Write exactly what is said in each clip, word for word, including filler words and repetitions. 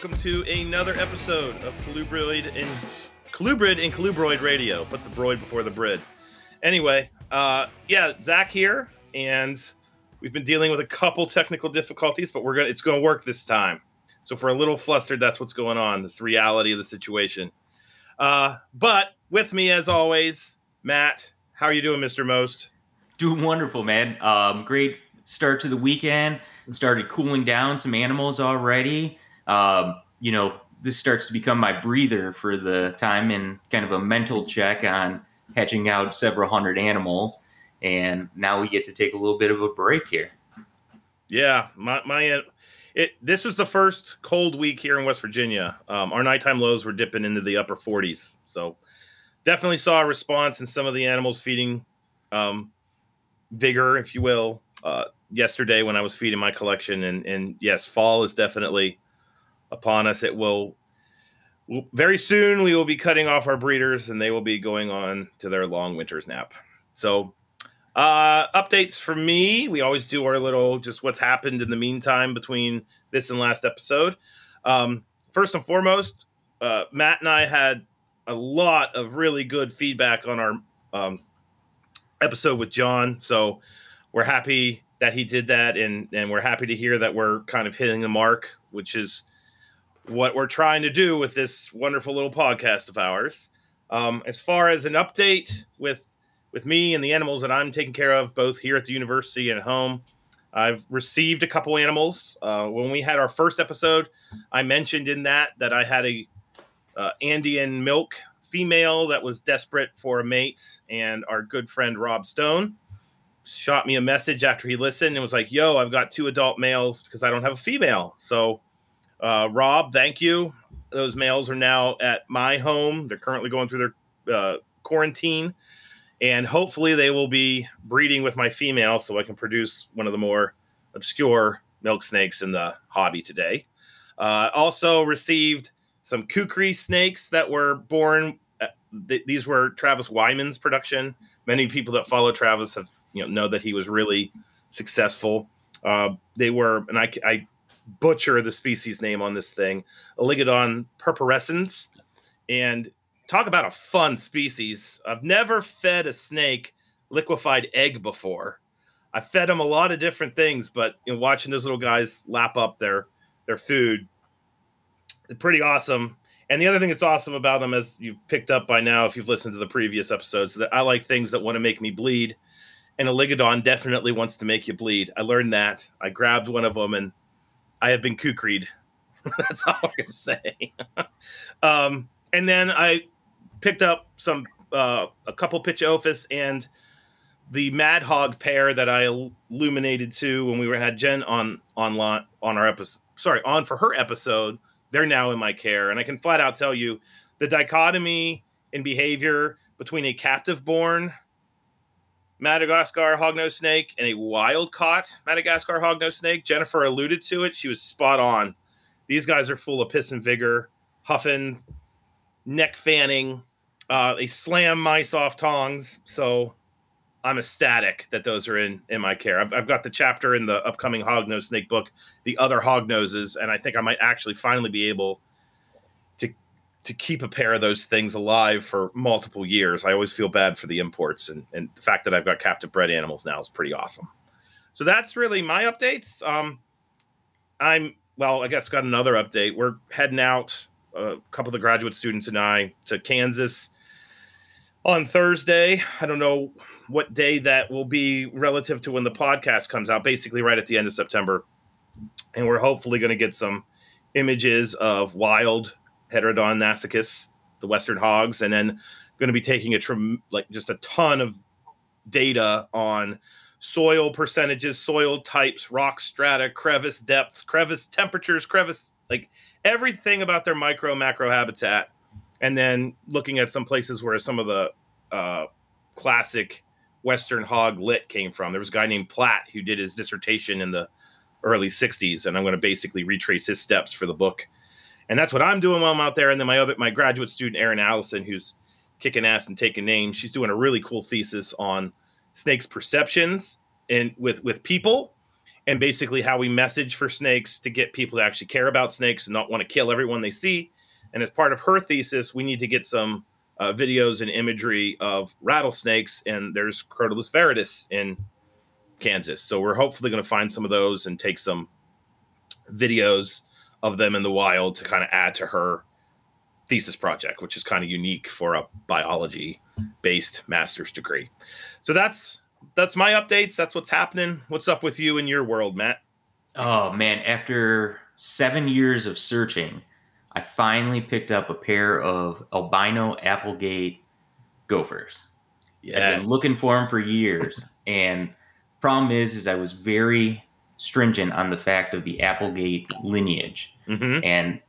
Welcome to another episode of Colubroid and Colubrid and Colubroid Radio. Put the broid before the brid. Anyway, uh, yeah, Zach here, and we've been dealing with a couple technical difficulties, but we're gonna it's gonna work this time. So for a little flustered, that's what's going on. This reality of the situation. Uh, but with me, as always, Matt. How are you doing, Mister Most? Doing wonderful, man. Um, great start to the weekend. Started cooling down some animals already. Um, you know, this starts to become my breather for the time and kind of a mental check on hatching out several hundred animals. And now we get to take a little bit of a break here. Yeah, my my it. This was the first cold week here in West Virginia. Um, our nighttime lows were dipping into the upper forties. So definitely saw a response in some of the animals feeding um, vigor, if you will, uh, yesterday when I was feeding my collection. And, and yes, fall is definitely upon us. It will we'll, very soon. We will be cutting off our breeders, and they will be going on to their long winter's nap. So uh, updates for me. We always do our little just what's happened in the meantime between this and last episode. Um, first and foremost, uh, Matt and I had a lot of really good feedback on our um, episode with John. So we're happy that he did that, and and we're happy to hear that we're kind of hitting the mark, which is what we're trying to do with this wonderful little podcast of ours. Um, as far as an update with, with me and the animals that I'm taking care of, both here at the university and at home, I've received a couple animals. Uh, when we had our first episode, I mentioned in that that I had a uh, Andean milk female that was desperate for a mate, and our good friend Rob Stone shot me a message after he listened and was like, yo, I've got two adult males because I don't have a female. So Uh, Rob, thank you. Those males are now at my home. They're currently going through their uh, quarantine, and hopefully they will be breeding with my female so I can produce one of the more obscure milk snakes in the hobby today. Uh, also received some kukri snakes that were born. At, th- these were Travis Wyman's production. Many people that follow Travis have, you know, know that he was really successful. Uh, they were, and I, I, butcher the species name on this thing, Oligodon purpurescens, and talk about a fun species. I've never fed a snake liquefied egg before. I fed them a lot of different things, but you know, watching those little guys lap up their their food, pretty awesome. And the other thing that's awesome about them, as you've picked up by now if you've listened to the previous episodes, that I like things that want to make me bleed, and Oligodon definitely wants to make you bleed. I learned that. I grabbed one of them, and I have been kukried. That's all I'm going to say. um, and then I picked up some uh, a couple Pitchophis and the Mad Hog pair that I illuminated to when we were, had Jen on on on our episode. Sorry, on for her episode. They're now in my care, and I can flat out tell you the dichotomy in behavior between a captive-born Madagascar hognose snake and a wild caught Madagascar hognose snake. Jennifer alluded to it. She was spot on. These guys are full of piss and vigor, huffing, neck fanning. Uh, they slam mice off tongs. So I'm ecstatic that those are in, in my care. I've, I've got the chapter in the upcoming hognose snake book, The Other Hognoses, and I think I might actually finally be able to to keep a pair of those things alive for multiple years. I always feel bad for the imports, and, and the fact that I've got captive bred animals now is pretty awesome. So that's really my updates. Um, I'm, well, I guess got another update. We're heading out, uh, a couple of the graduate students and I, to Kansas on Thursday. I don't know what day that will be relative to when the podcast comes out, basically right at the end of September. And we're hopefully going to get some images of wild Heterodon nasicus, the Western hogs, and then going to be taking a trim, like just a ton of data on soil percentages, soil types, rock strata, crevice depths, crevice temperatures, crevice, like everything about their micro macro habitat. And then looking at some places where some of the uh, classic Western hog lit came from. There was a guy named Platt who did his dissertation in the early sixties, and I'm going to basically retrace his steps for the book. And that's what I'm doing while I'm out there. And then my other, my graduate student, Erin Allison, who's kicking ass and taking names, she's doing a really cool thesis on snakes' perceptions and with, with people. and basically how we message for snakes to get people to actually care about snakes and not want to kill everyone they see. And as part of her thesis, we need to get some uh, videos and imagery of rattlesnakes, and there's Crotalus viridis in Kansas. So we're hopefully going to find some of those and take some videos of them in the wild to kind of add to her thesis project, which is kind of unique for a biology-based master's degree. So that's that's my updates. That's what's happening. What's up with you in your world, Matt? Oh, man. After seven years of searching, I finally picked up a pair of albino Applegate gophers. Yes. I've been looking for them for years. And the problem is, is I was very stringent on the fact of the Applegate lineage. Mm-hmm. And,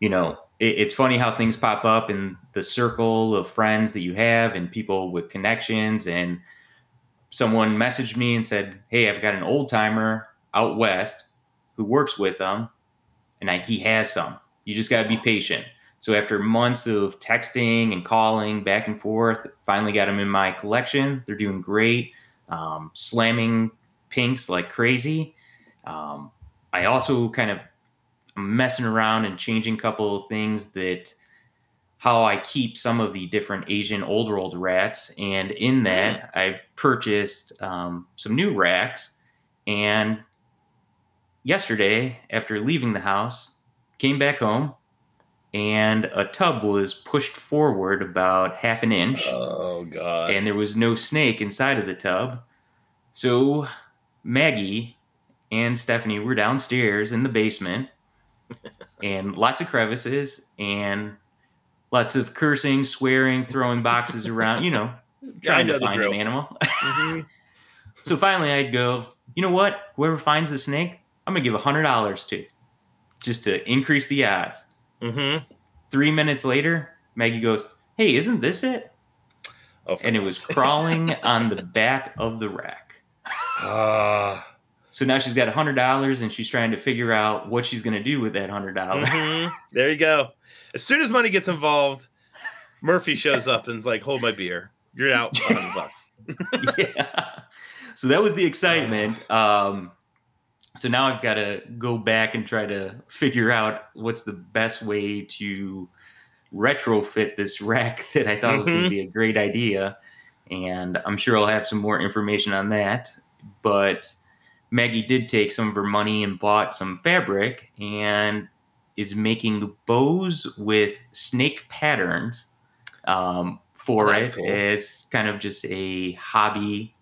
you know, it's funny how things pop up in the circle of friends that you have and people with connections. And someone messaged me and said, hey, I've got an old timer out west who works with them, and I, he has some. You just got to be patient. So after months of texting and calling back and forth, finally got them in my collection. They're doing great, um, slamming pinks like crazy. Um, I also kind of messing around and changing a couple of things that how I keep some of the different Asian old world rats. And in that I purchased um, some new racks, and yesterday after leaving the house, came back home and a tub was pushed forward about half an inch. Oh God. And there was no snake inside of the tub. So Maggie and Stephanie were downstairs in the basement. And lots of crevices and lots of cursing, swearing, throwing boxes around, you know, trying yeah, know to find an animal. Mm-hmm. So finally I'd go, you know what? Whoever finds the snake, I'm going to give one hundred dollars to, just to increase the odds. Mm-hmm. Three minutes later, Maggie goes, hey, isn't this it? Oh, and it was crawling on the back of the rack. Ah. uh. So now she's got one hundred dollars, and she's trying to figure out what she's going to do with that one hundred dollars. Mm-hmm. There you go. As soon as money gets involved, Murphy shows up and's like, hold my beer. You're out one hundred bucks. Yeah. So that was the excitement. Um, so now I've got to go back and try to figure out what's the best way to retrofit this rack that I thought mm-hmm. was going to be a great idea. And I'm sure I'll have some more information on that. But Maggie did take some of her money and bought some fabric and is making bows with snake patterns um, for That's it cool. as kind of just a hobby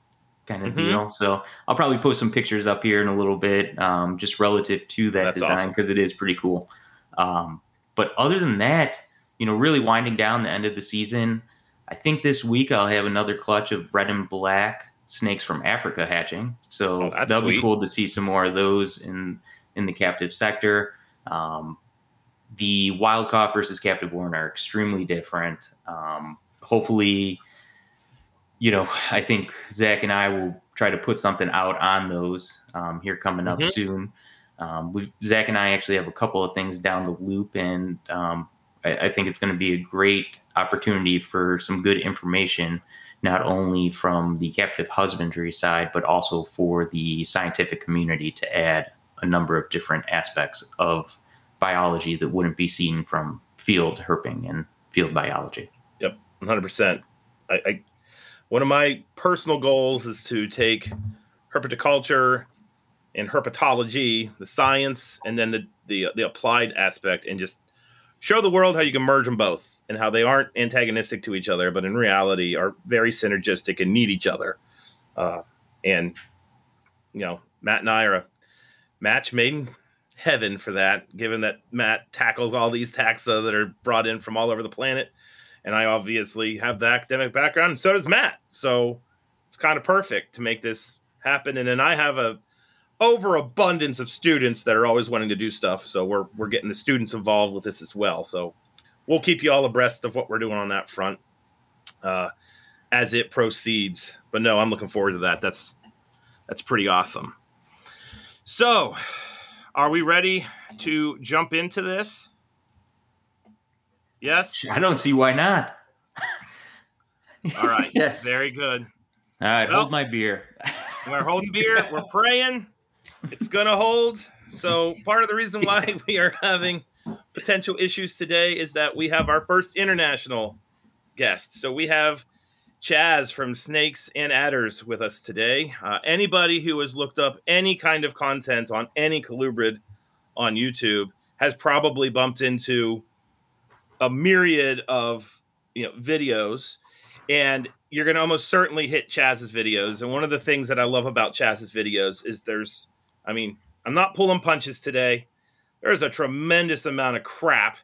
kind of mm-hmm. deal. So I'll probably post some pictures up here in a little bit um, just relative to that That's design because awesome. It is pretty cool. Um, but other than that, you know, really winding down the end of the season, I think this week I'll have another clutch of red and black snakes from Africa hatching. So oh, that'll sweet. Be cool to see some more of those in, in the captive sector. Um, the wild caught versus captive born are extremely different. Um, hopefully, you know, I think Zach and I will try to put something out on those um, here coming up mm-hmm. soon. Um, we've, Zach and I actually have a couple of things down the loop, and um, I, I think it's going to be a great opportunity for some good information, not only from the captive husbandry side, but also for the scientific community to add a number of different aspects of biology that wouldn't be seen from field herping and field biology. Yep, one hundred percent. I, I one of my personal goals is to take herpetoculture and herpetology, the science, and then the, the, the applied aspect, and just show the world how you can merge them both, and how they aren't antagonistic to each other, but in reality are very synergistic and need each other. Uh, and, you know, Matt and I are a match made in heaven for that, given that Matt tackles all these taxa that are brought in from all over the planet. And I obviously have the academic background, and so does Matt. So it's kind of perfect to make this happen. And then I have a overabundance of students that are always wanting to do stuff. So we're we're getting the students involved with this as well. So we'll keep you all abreast of what we're doing on that front uh, as it proceeds. But no, I'm looking forward to that. That's that's pretty awesome. So are we ready to jump into this? Yes? I don't see why not. All right. Yes. Very good. All right. Well, hold my beer. We're holding beer. We're praying. It's going to hold. So part of the reason why we are having potential issues today is that we have our first international guest. So we have Chaz from Snakes and Adders with us today. Uh, anybody who has looked up any kind of content on any colubrid on YouTube has probably bumped into a myriad of you know videos, and you're going to almost certainly hit Chaz's videos. And one of the things that I love about Chaz's videos is there's, I mean, I'm not pulling punches today. There's a tremendous amount of crap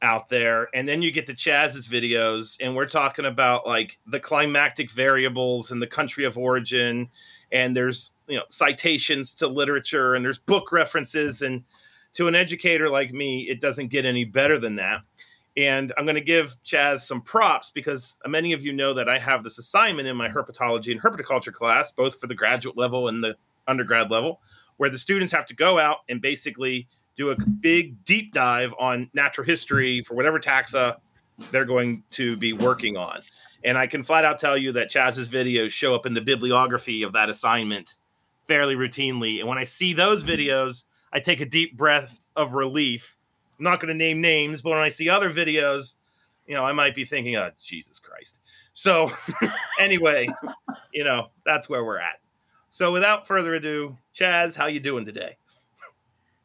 out there. And then you get to Chaz's videos, and we're talking about like the climactic variables and the country of origin. And there's, you know, citations to literature, and there's book references. And to an educator like me, it doesn't get any better than that. And I'm going to give Chaz some props because many of you know that I have this assignment in my herpetology and herpeticulture class, both for the graduate level and the undergrad level, where the students have to go out and basically do a big deep dive on natural history for whatever taxa they're going to be working on. And I can flat out tell you that Chaz's videos show up in the bibliography of that assignment fairly routinely. And when I see those videos, I take a deep breath of relief. I'm not going to name names, but when I see other videos, you know, I might be thinking, oh, Jesus Christ. So anyway, you know, that's where we're at. So without further ado, Chaz, how you doing today?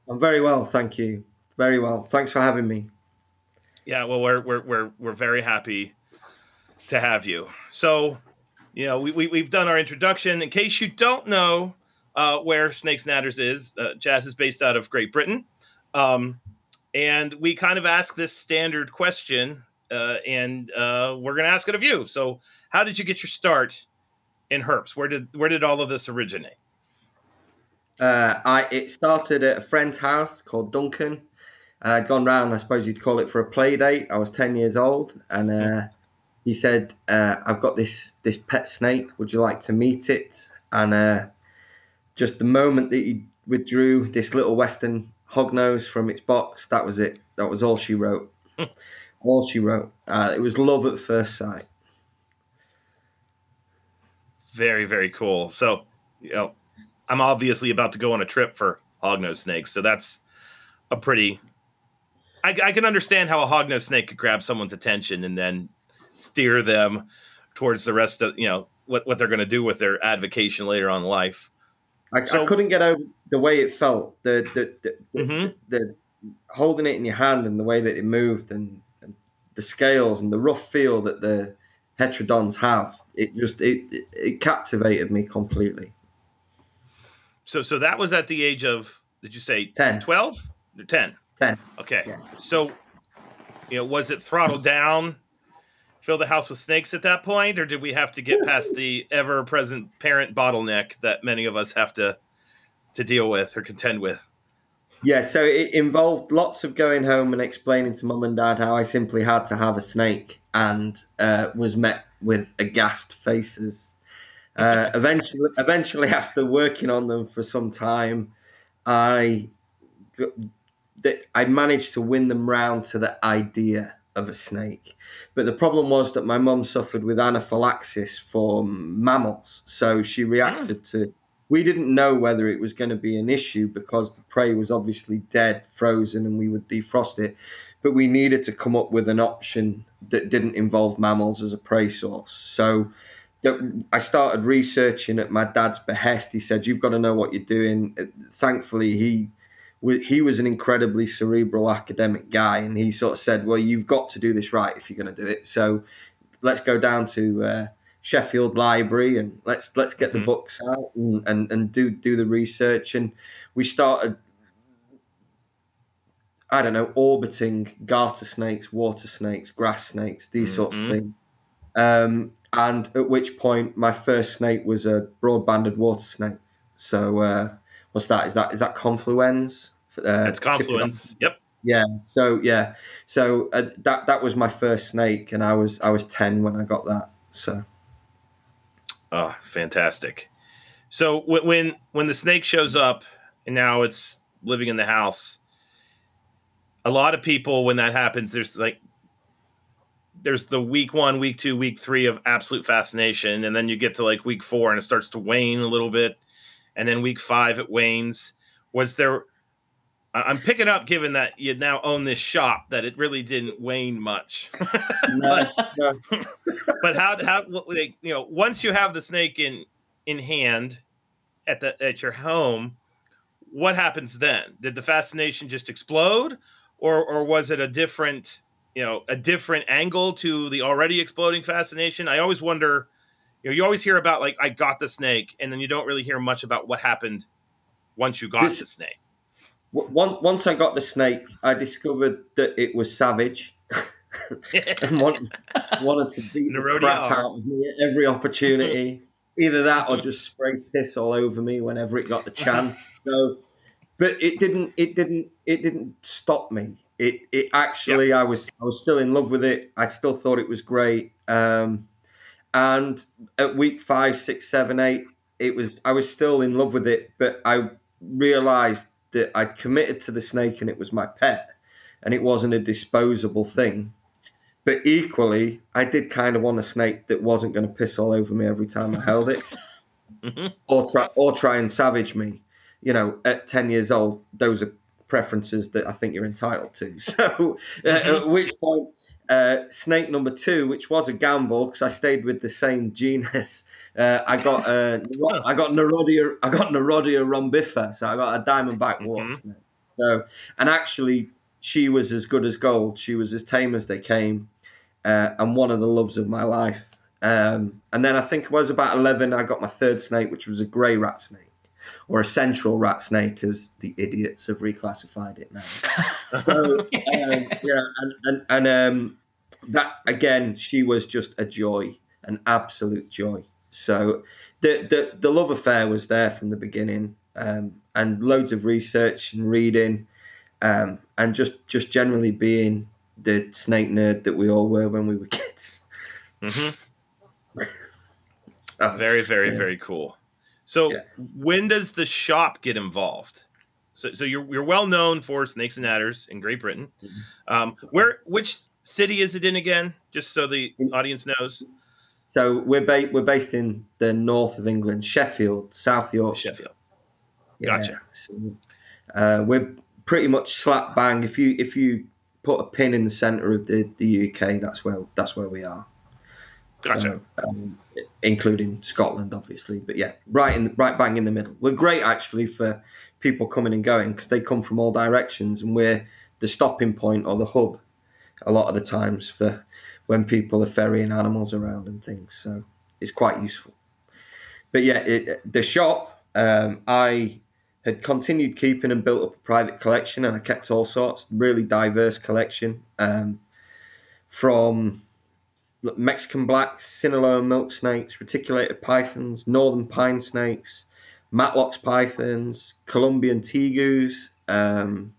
I'm very well, thank you. Very well. Thanks for having me. Yeah, well, we're we're we're we're very happy to have you. So, you know, we, we we've done our introduction. In case you don't know uh, where Snakes and Adders is, uh, Chaz is based out of Great Britain, um, and we kind of ask this standard question, uh, and uh, we're going to ask it of you. So, how did you get your start in herps? Where did where did all of this originate? Uh, I it started at a friend's house called Duncan. Uh, I'd gone round, I suppose you'd call it, for a play date. I was ten years old, and uh, he said, uh, "I've got this this pet snake. Would you like to meet it?" And uh, just the moment that he withdrew this little Western hognose from its box, that was it. That was all she wrote. all she wrote. Uh, it was love at first sight. Very, very cool. So, you know, I'm obviously about to go on a trip for hognose snakes, so that's a pretty... I, I can understand how a hognose snake could grab someone's attention and then steer them towards the rest of, you know, what, what they're going to do with their advocation later on in life. I, so, I couldn't get over the way it felt, the the the, the, mm-hmm. the holding it in your hand and the way that it moved and, and the scales and the rough feel that the heterodons have. It just it, it, it captivated me completely. So so that was at the age of, did you say ten? twelve? ten. ten. Okay. Yeah. So, you know, was it throttle down, fill the house with snakes at that point, or did we have to get past the ever-present parent bottleneck that many of us have to to deal with or contend with? Yeah, so it involved lots of going home and explaining to mum and dad how I simply had to have a snake and uh, was met with aghast faces. Uh, eventually, eventually, after working on them for some time, I I managed to win them round to the idea of a snake. But the problem was that my mum suffered with anaphylaxis for mammals, so she reacted mm. to. We didn't know whether it was going to be an issue because the prey was obviously dead, frozen, and we would defrost it. But we needed to come up with an option that didn't involve mammals as a prey source. So. I started researching at my dad's behest. He said, "You've got to know what you're doing." Thankfully, he he was an incredibly cerebral academic guy, and he sort of said, "Well, you've got to do this right if you're going to do it. So let's go down to uh, Sheffield Library and let's let's get mm-hmm. the books out and, and and do do the research." And we started, I don't know, orbiting garter snakes, water snakes, grass snakes, these mm-hmm. sorts of things. Um, And at which point, my first snake was a broad-banded water snake. So uh, what's that? Is that is that confluens? Uh, it's confluens. Yep. Yeah. So yeah. So uh, that that was my first snake, and I was I was ten when I got that. So. Oh, fantastic! So when when the snake shows up, and now it's living in the house. A lot of people, when that happens, there's like. There's the week one, week two, week three of absolute fascination. And then you get to like week four and it starts to wane a little bit. and then week five at Wayne's. Was there, I'm picking up, given that you now own this shop, that it really didn't wane much. No, but, no. But how, how, like, you know, once you have the snake in, in hand at the, at your home, what happens then? Did the fascination just explode, or, or was it a different, you know, a different angle to the already exploding fascination? I always wonder, you know, you always hear about, like, I got the snake, and then you don't really hear much about what happened once you got this, the snake. One, once I got the snake, I discovered that it was savage and wanted, wanted to beat the, the crap out of me at every opportunity. Either that or just spray piss all over me whenever it got the chance. So, but it didn't. It didn't. It didn't stop me. It. It actually. Yep. I was. I was still in love with it. I still thought it was great. Um, and at week five, six, seven, eight, it was. I was still in love with it, but I realized that I'd committed to the snake and it was my pet, and it wasn't a disposable thing. But equally, I did kind of want a snake that wasn't going to piss all over me every time I held it, mm-hmm. or try or try and savage me. You know, at ten years old, those are preferences that I think you're entitled to. So, uh, mm-hmm. at which point, uh, snake number two, which was a gamble because I stayed with the same genus, uh, I got uh, I got Nerodia, I got Nerodia rhombifa, so I got a diamondback mm-hmm. water snake. So, and actually, she was as good as gold. She was as tame as they came. Uh, and one of the loves of my life. Um, and then I think I was about eleven, I got my third snake, which was a grey rat snake, or a central rat snake, as the idiots have reclassified it now. So, um, yeah, and, and, and um, that, again, she was just a joy, an absolute joy. So the, the, the love affair was there from the beginning, um, and loads of research and reading, um, and just, just generally being the snake nerd that we all were when we were kids. Mm-hmm. so, very, very, yeah. very cool. So yeah. When does the shop get involved? So, so you're you're well known for Snakes and Adders in Great Britain. Mm-hmm. Um, where, which city is it in again? Just so the audience knows. So we're ba- we're based in the north of England, Sheffield, South Yorkshire. Sheffield. Gotcha. Yeah. So, uh, we're pretty much slap bang. If you if you put a pin in the centre of the, the U K. That's where that's where we are. Gotcha. So, um, including Scotland, obviously, but yeah, right in the, right bang in the middle. We're great actually for people coming and going because they come from all directions, and we're the stopping point or the hub a lot of the times for when people are ferrying animals around and things. So it's quite useful. But yeah, it, the shop. Um, I. had continued keeping and built up a private collection, and I kept all sorts, really diverse collection, um, from Mexican blacks, Sinaloa milk snakes, reticulated pythons, northern pine snakes, Matlock's pythons, Colombian tegus, um,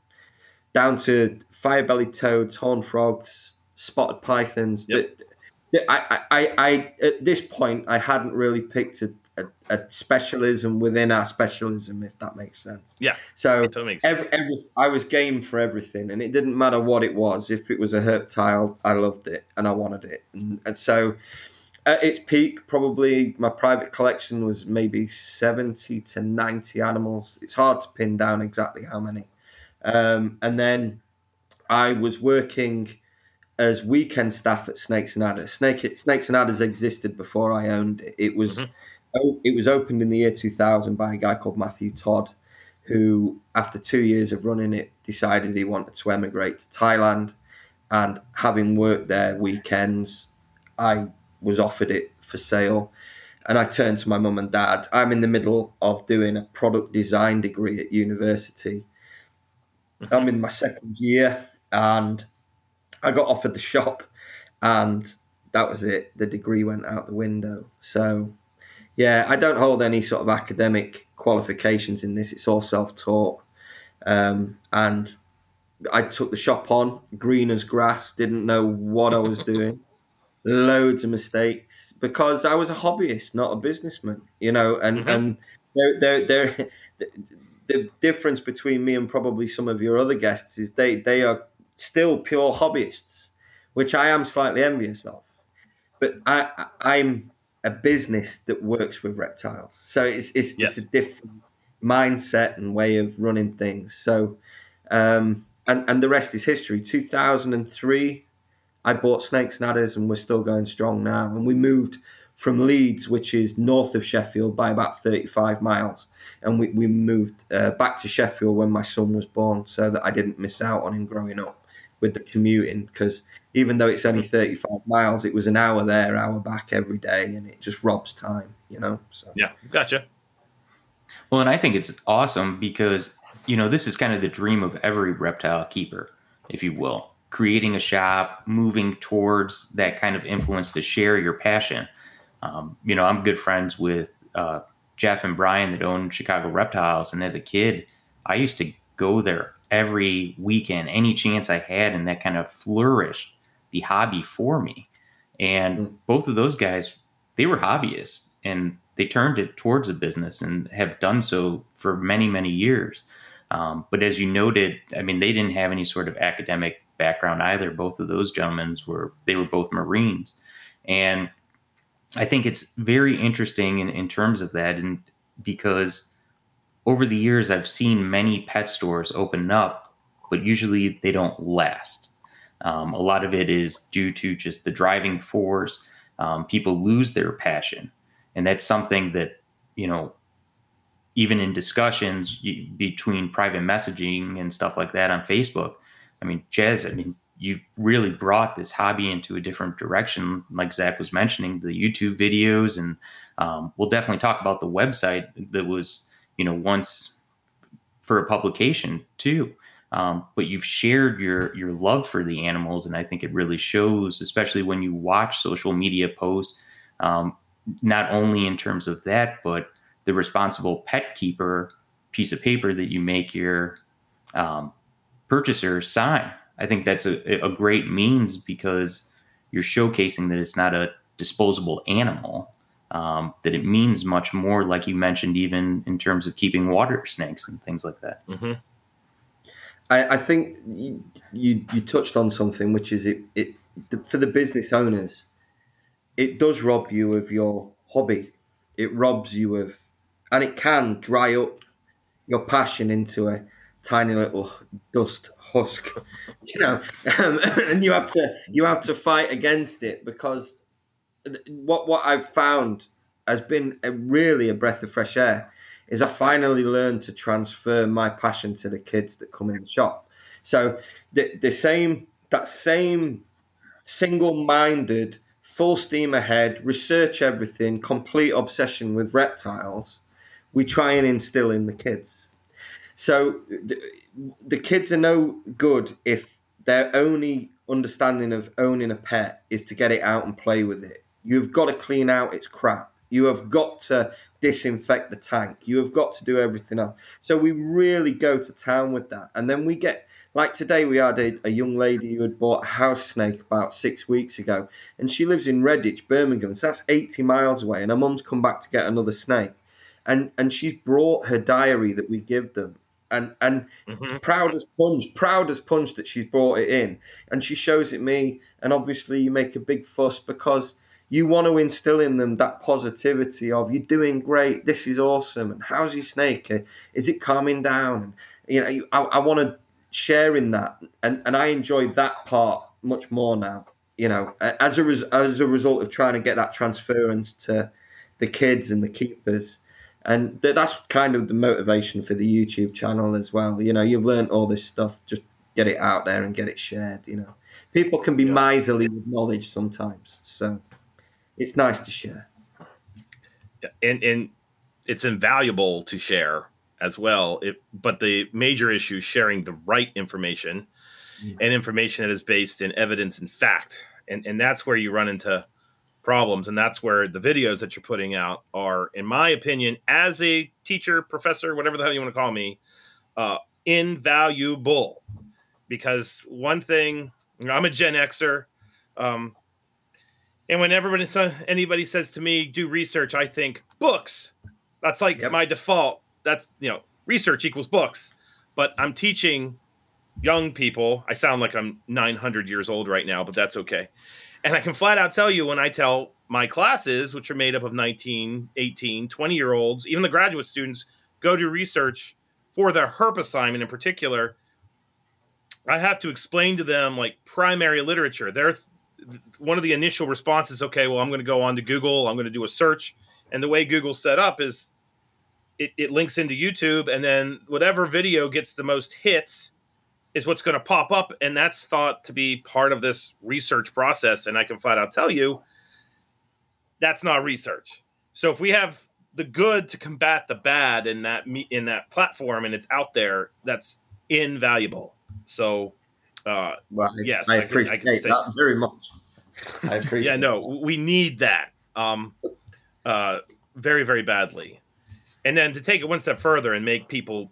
down to fire-bellied toads, horned frogs, spotted pythons. Yep. That, that I, I, I, at this point, I hadn't really picked a A, a specialism within our specialism, if that makes sense. Yeah. So totally makes sense. Every, every, I was game for everything, and it didn't matter what it was. If it was a herp tile, I loved it and I wanted it. And, and so at its peak, probably my private collection was maybe seventy to ninety animals. It's hard to pin down exactly how many. Um, and then I was working as weekend staff at Snakes and Adders. Snake, Snakes and Adders existed before I owned it. It was... Mm-hmm. It was opened in the year two thousand by a guy called Matthew Todd, who, after two years of running it, decided he wanted to emigrate to Thailand. And having worked there weekends, I was offered it for sale. And I turned to my mum and dad. I'm in the middle of doing a product design degree at university. Mm-hmm. I'm in my second year, and I got offered the shop, and that was it. The degree went out the window. So... yeah, I don't hold any sort of academic qualifications in this. It's all self-taught. Um, and I took the shop on, green as grass, didn't know what I was doing. Loads of mistakes because I was a hobbyist, not a businessman, you know. And, mm-hmm. and they're, they're, they're, the difference between me and probably some of your other guests is they, they are still pure hobbyists, which I am slightly envious of. But I, I'm... a business that works with reptiles. So it's it's, yes. it's a different mindset and way of running things. So um, and and the rest is history. two thousand three, I bought Snakes and Adders, and we're still going strong now. And we moved from Leeds, which is north of Sheffield, by about thirty-five miles. And we, we moved uh, back to Sheffield when my son was born, so that I didn't miss out on him growing up with the commuting, because even though it's only thirty-five miles, it was an hour there, hour back every day, and it just robs time, you know? So. Yeah, gotcha. Well, and I think it's awesome because, you know, this is kind of the dream of every reptile keeper, if you will. Creating a shop, moving towards that kind of influence to share your passion. Um, you know, I'm good friends with uh, Jeff and Brian that own Chicago Reptiles. And as a kid, I used to go there every weekend, any chance I had, and that kind of flourished the hobby for me. And mm. both of those guys, they were hobbyists, and they turned it towards a business and have done so for many, many years. Um, but as you noted, I mean, they didn't have any sort of academic background either. Both of those gentlemen were, they were both Marines. And I think it's very interesting in, in terms of that, and because over the years I've seen many pet stores open up, but usually they don't last. Um, a lot of it is due to just the driving force. Um, people lose their passion, and that's something that, you know, even in discussions you, between private messaging and stuff like that on Facebook. I mean, Chaz, I mean, you've really brought this hobby into a different direction. Like Zach was mentioning, the YouTube videos, and um, we'll definitely talk about the website that was, you know, once for a publication too. Um, but you've shared your, your love for the animals. And I think it really shows, especially when you watch social media posts, um, not only in terms of that, but the responsible pet keeper piece of paper that you make your um, purchaser sign. I think that's a, a great means, because you're showcasing that it's not a disposable animal, um, that it means much more, like you mentioned, even in terms of keeping water snakes and things like that. Mm-hmm. I, I think you, you you touched on something, which is it, it the, for the business owners, it does rob you of your hobby. It robs you of, and it can dry up your passion into a tiny little dust husk, you know, um, and you have to you have to fight against it, because what what I've found has been a, really a breath of fresh air is I finally learned to transfer my passion to the kids that come in the shop. So the the same that same single-minded, full steam ahead, research everything, complete obsession with reptiles, we try and instill in the kids. So the, the kids are no good if their only understanding of owning a pet is to get it out and play with it. You've got to clean out its crap. You have got to disinfect the tank. You have got to do everything else. So we really go to town with that. And then we get, like today we had a, a young lady who had bought a house snake about six weeks ago, and she lives in Redditch, Birmingham. So that's eighty miles away, and her mum's come back to get another snake. And, and she's brought her diary that we give them. And and mm-hmm. proud as punch, proud as punch that she's brought it in. And she shows it me, and obviously you make a big fuss, because you want to instill in them that positivity of, you're doing great, this is awesome, and how's your snake? Is it calming down? You know, I, I want to share in that, and, and I enjoy that part much more now. You know, as a res- as a result of trying to get that transference to the kids and the keepers. And that's kind of the motivation for the YouTube channel as well. You know, you've learned all this stuff, just get it out there and get it shared, you know. People can be yeah. miserly with knowledge sometimes, so it's nice to share. Yeah, and, and it's invaluable to share as well, it, but the major issue is sharing the right information yeah. and information that is based in evidence and fact. And, and that's where you run into problems, and that's where the videos that you're putting out are, in my opinion, as a teacher, professor, whatever the hell you want to call me, uh, invaluable. Because one thing, you know, I'm a Gen Xer, um, and when everybody anybody says to me, "Do research," I think books. That's like yep. my default. That's, you know, research equals books. But I'm teaching young people. I sound like I'm nine hundred years old right now, but that's okay. And I can flat out tell you when I tell my classes, which are made up of nineteen, eighteen, twenty-year-olds, even the graduate students, go do research for their herp assignment in particular, I have to explain to them, like, primary literature. They're, one of the initial responses, okay, well, I'm going to go on to Google. I'm going to do a search. And the way Google's set up is it, it links into YouTube, and then whatever video gets the most hits is what's going to pop up, and that's thought to be part of this research process. And I can flat out tell you that's not research. So if we have the good to combat the bad in that in that platform and it's out there, that's invaluable. So, uh, well, I, yes, I, I appreciate I can, I can say, that very much. I appreciate. Yeah, no, that. We need that um, uh, very, very badly. And then to take it one step further and make people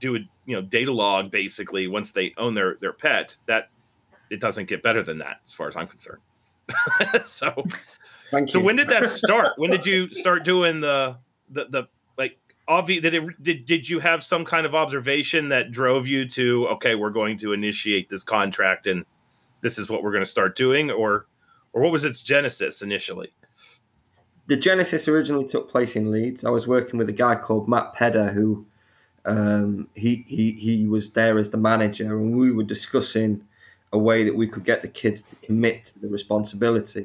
do a you know data log basically once they own their their pet, that it doesn't get better than that as far as I'm concerned. so Thank so you. When did that start? When did you start doing the the, the like obvious did, it, did did you have some kind of observation that drove you to, okay, we're going to initiate this contract and this is what we're going to start doing, or or what was its genesis initially? The genesis originally took place in Leeds. I was working with a guy called Matt Pedder who Um, he, he he was there as the manager, and we were discussing a way that we could get the kids to commit to the responsibility.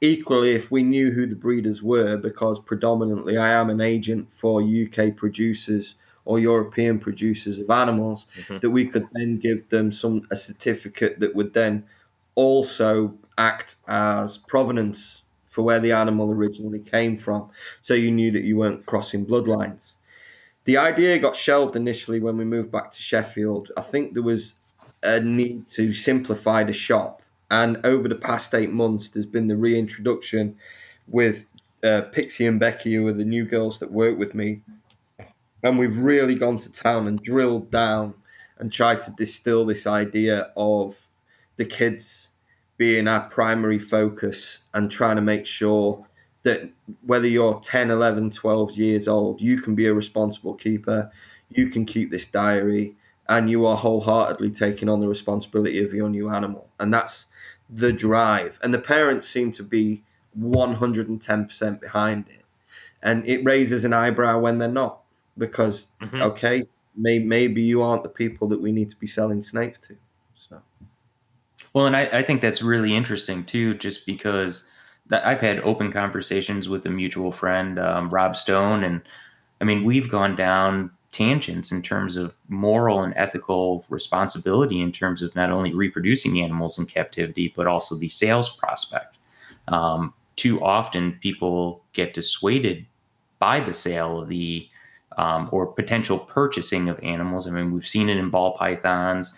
Equally, if we knew who the breeders were, because predominantly I am an agent for U K producers or European producers of animals, mm-hmm. that we could then give them some a certificate that would then also act as provenance for where the animal originally came from, so you knew that you weren't crossing bloodlines. The idea got shelved initially when we moved back to Sheffield. I think there was a need to simplify the shop. And over the past eight months, there's been the reintroduction with uh, Pixie and Becky, who are the new girls that work with me. And we've really gone to town and drilled down and tried to distill this idea of the kids being our primary focus and trying to make sure that whether you're ten, eleven, twelve years old, you can be a responsible keeper, you can keep this diary, and you are wholeheartedly taking on the responsibility of your new animal. And that's the drive. And the parents seem to be one hundred ten percent behind it. And it raises an eyebrow when they're not, because, mm-hmm. okay, may, maybe you aren't the people that we need to be selling snakes to. So, well, and I, I think that's really interesting, too, just because I've had open conversations with a mutual friend, um, Rob Stone, and I mean, we've gone down tangents in terms of moral and ethical responsibility in terms of not only reproducing animals in captivity, but also the sales prospect. Um, too often people get dissuaded by the sale of the um, or potential purchasing of animals. I mean, we've seen it in ball pythons,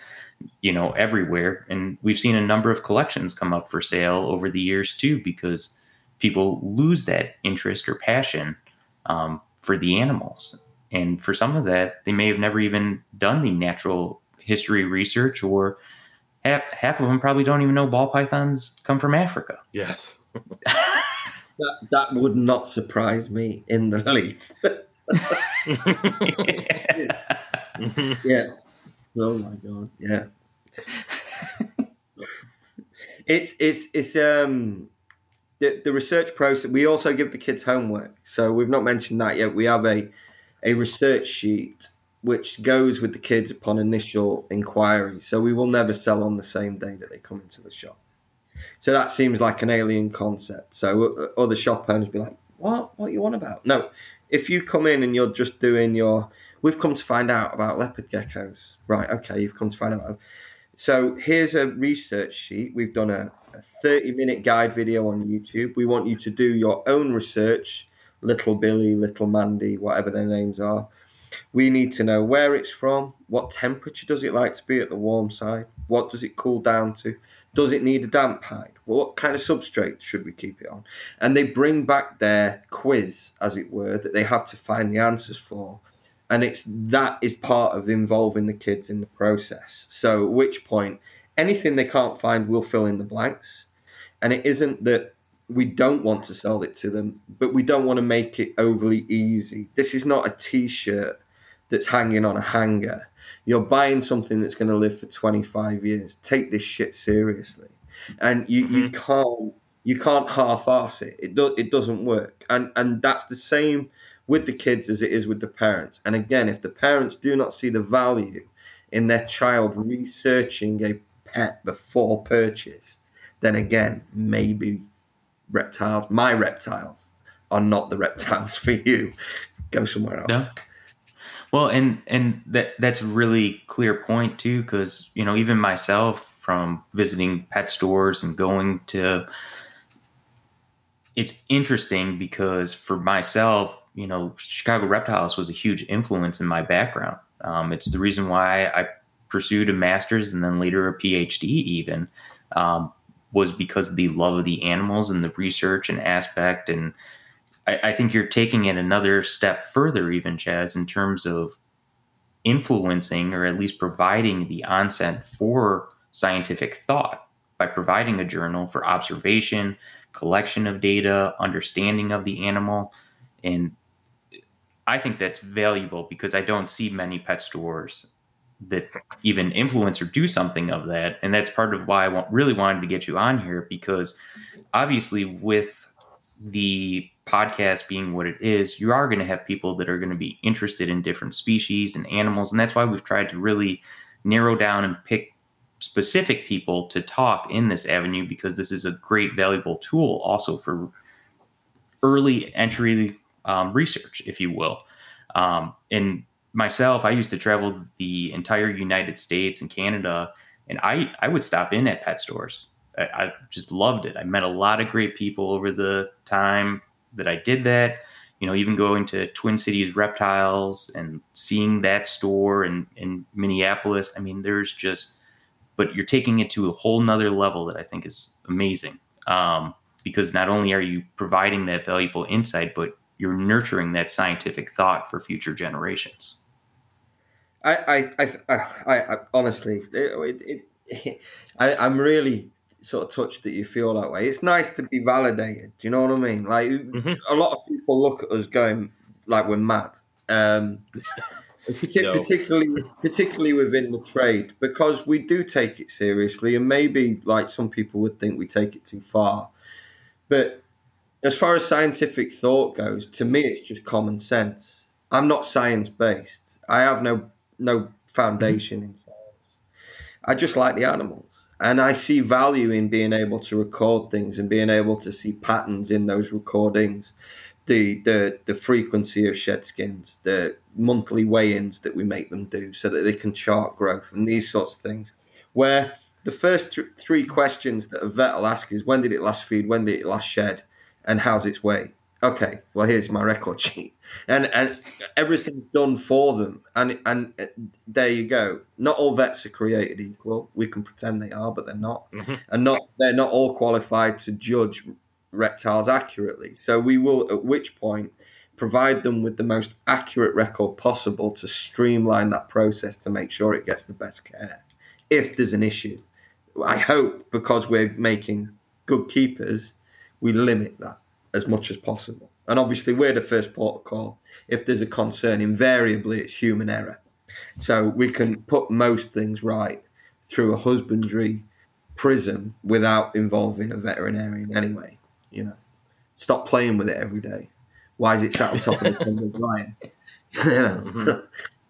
you know, everywhere. And we've seen a number of collections come up for sale over the years too, because people lose that interest or passion um, for the animals. And for some of that, they may have never even done the natural history research, or half, half of them probably don't even know ball pythons come from Africa. Yes. that, that would not surprise me in the least. yeah. yeah. Oh my God! Yeah, it's it's it's um the the research process. We also give the kids homework, so we've not mentioned that yet. We have a a research sheet which goes with the kids upon initial inquiry. So we will never sell on the same day that they come into the shop. So that seems like an alien concept. So other shop owners be like, "What? What are you on about?" No, if you come in and you're just doing your we've come to find out about leopard geckos. Right, okay, you've come to find out. So here's a research sheet. We've done a thirty-minute guide video on YouTube. We want you to do your own research, Little Billy, Little Mandy, whatever their names are. We need to know where it's from, what temperature does it like to be at the warm side, what does it cool down to, does it need a damp hide, what kind of substrate should we keep it on? And they bring back their quiz, as it were, that they have to find the answers for. And it's that is part of involving the kids in the process. So at which point, anything they can't find, we'll fill in the blanks. And it isn't that we don't want to sell it to them, but we don't want to make it overly easy. This is not a T-shirt that's hanging on a hanger. You're buying something that's going to live for twenty-five years. Take this shit seriously. and you, mm-hmm. you can't you can't half-arse it. It do, it doesn't work, and and that's the same with the kids as it is with the parents. And again, if the parents do not see the value in their child researching a pet before purchase, then again, maybe reptiles, my reptiles, are not the reptiles for you. Go somewhere else. No. Well, and and that that's a really clear point too, because you know, even myself, from visiting pet stores and going to, it's interesting because for myself, you know, Chicago Reptiles was a huge influence in my background. Um, it's the reason why I pursued a master's and then later a PhD even, um, was because of the love of the animals and the research and aspect. And I, I think you're taking it another step further even, Chaz, in terms of influencing or at least providing the onset for scientific thought by providing a journal for observation, collection of data, understanding of the animal. And I think that's valuable because I don't see many pet stores that even influence or do something of that. And that's part of why I want, really wanted to get you on here, because obviously with the podcast being what it is, you are going to have people that are going to be interested in different species and animals. And that's why we've tried to really narrow down and pick specific people to talk in this avenue, because this is a great, valuable tool also for early entry um, research, if you will. Um, and myself, I used to travel the entire United States and Canada, and I, I would stop in at pet stores. I, I just loved it. I met a lot of great people over the time that I did that, you know, even going to Twin Cities Reptiles and seeing that store in, in Minneapolis. I mean, there's just, but you're taking it to a whole nother level that I think is amazing. Um, because not only are you providing that valuable insight, but you're nurturing that scientific thought for future generations. I, I, I, I, I honestly, it, it, it, I, I'm really sort of touched that you feel that way. It's nice to be validated. Do you know what I mean? Like mm-hmm. a lot of people look at us going like we're mad. Um, No. Particularly, particularly within the trade, because we do take it seriously, and maybe like some people would think we take it too far. But as far as scientific thought goes, to me, it's just common sense. I'm not science-based. I have no no foundation in science. I just like the animals, and I see value in being able to record things and being able to see patterns in those recordings. The, the the frequency of shed skins, the monthly weigh-ins that we make them do so that they can chart growth and these sorts of things, where the first th- three questions that a vet will ask is, when did it last feed, when did it last shed, and how's its weight? Okay, well, here's my record sheet. And and everything's done for them. And, and there you go. Not all vets are created equal. We can pretend they are, but they're not. Mm-hmm. And not they're not all qualified to judge reptiles accurately, so we will at which point provide them with the most accurate record possible to streamline that process to make sure it gets the best care if there's an issue. I hope, because we're making good keepers, we limit that as much as possible, and obviously we're the first port of call. If there's a concern, invariably it's human error, so we can put most things right through a husbandry prism without involving a veterinarian anyway. You know, stop playing with it every day. Why is it sat on top of the thing with Brian? You know, mm-hmm.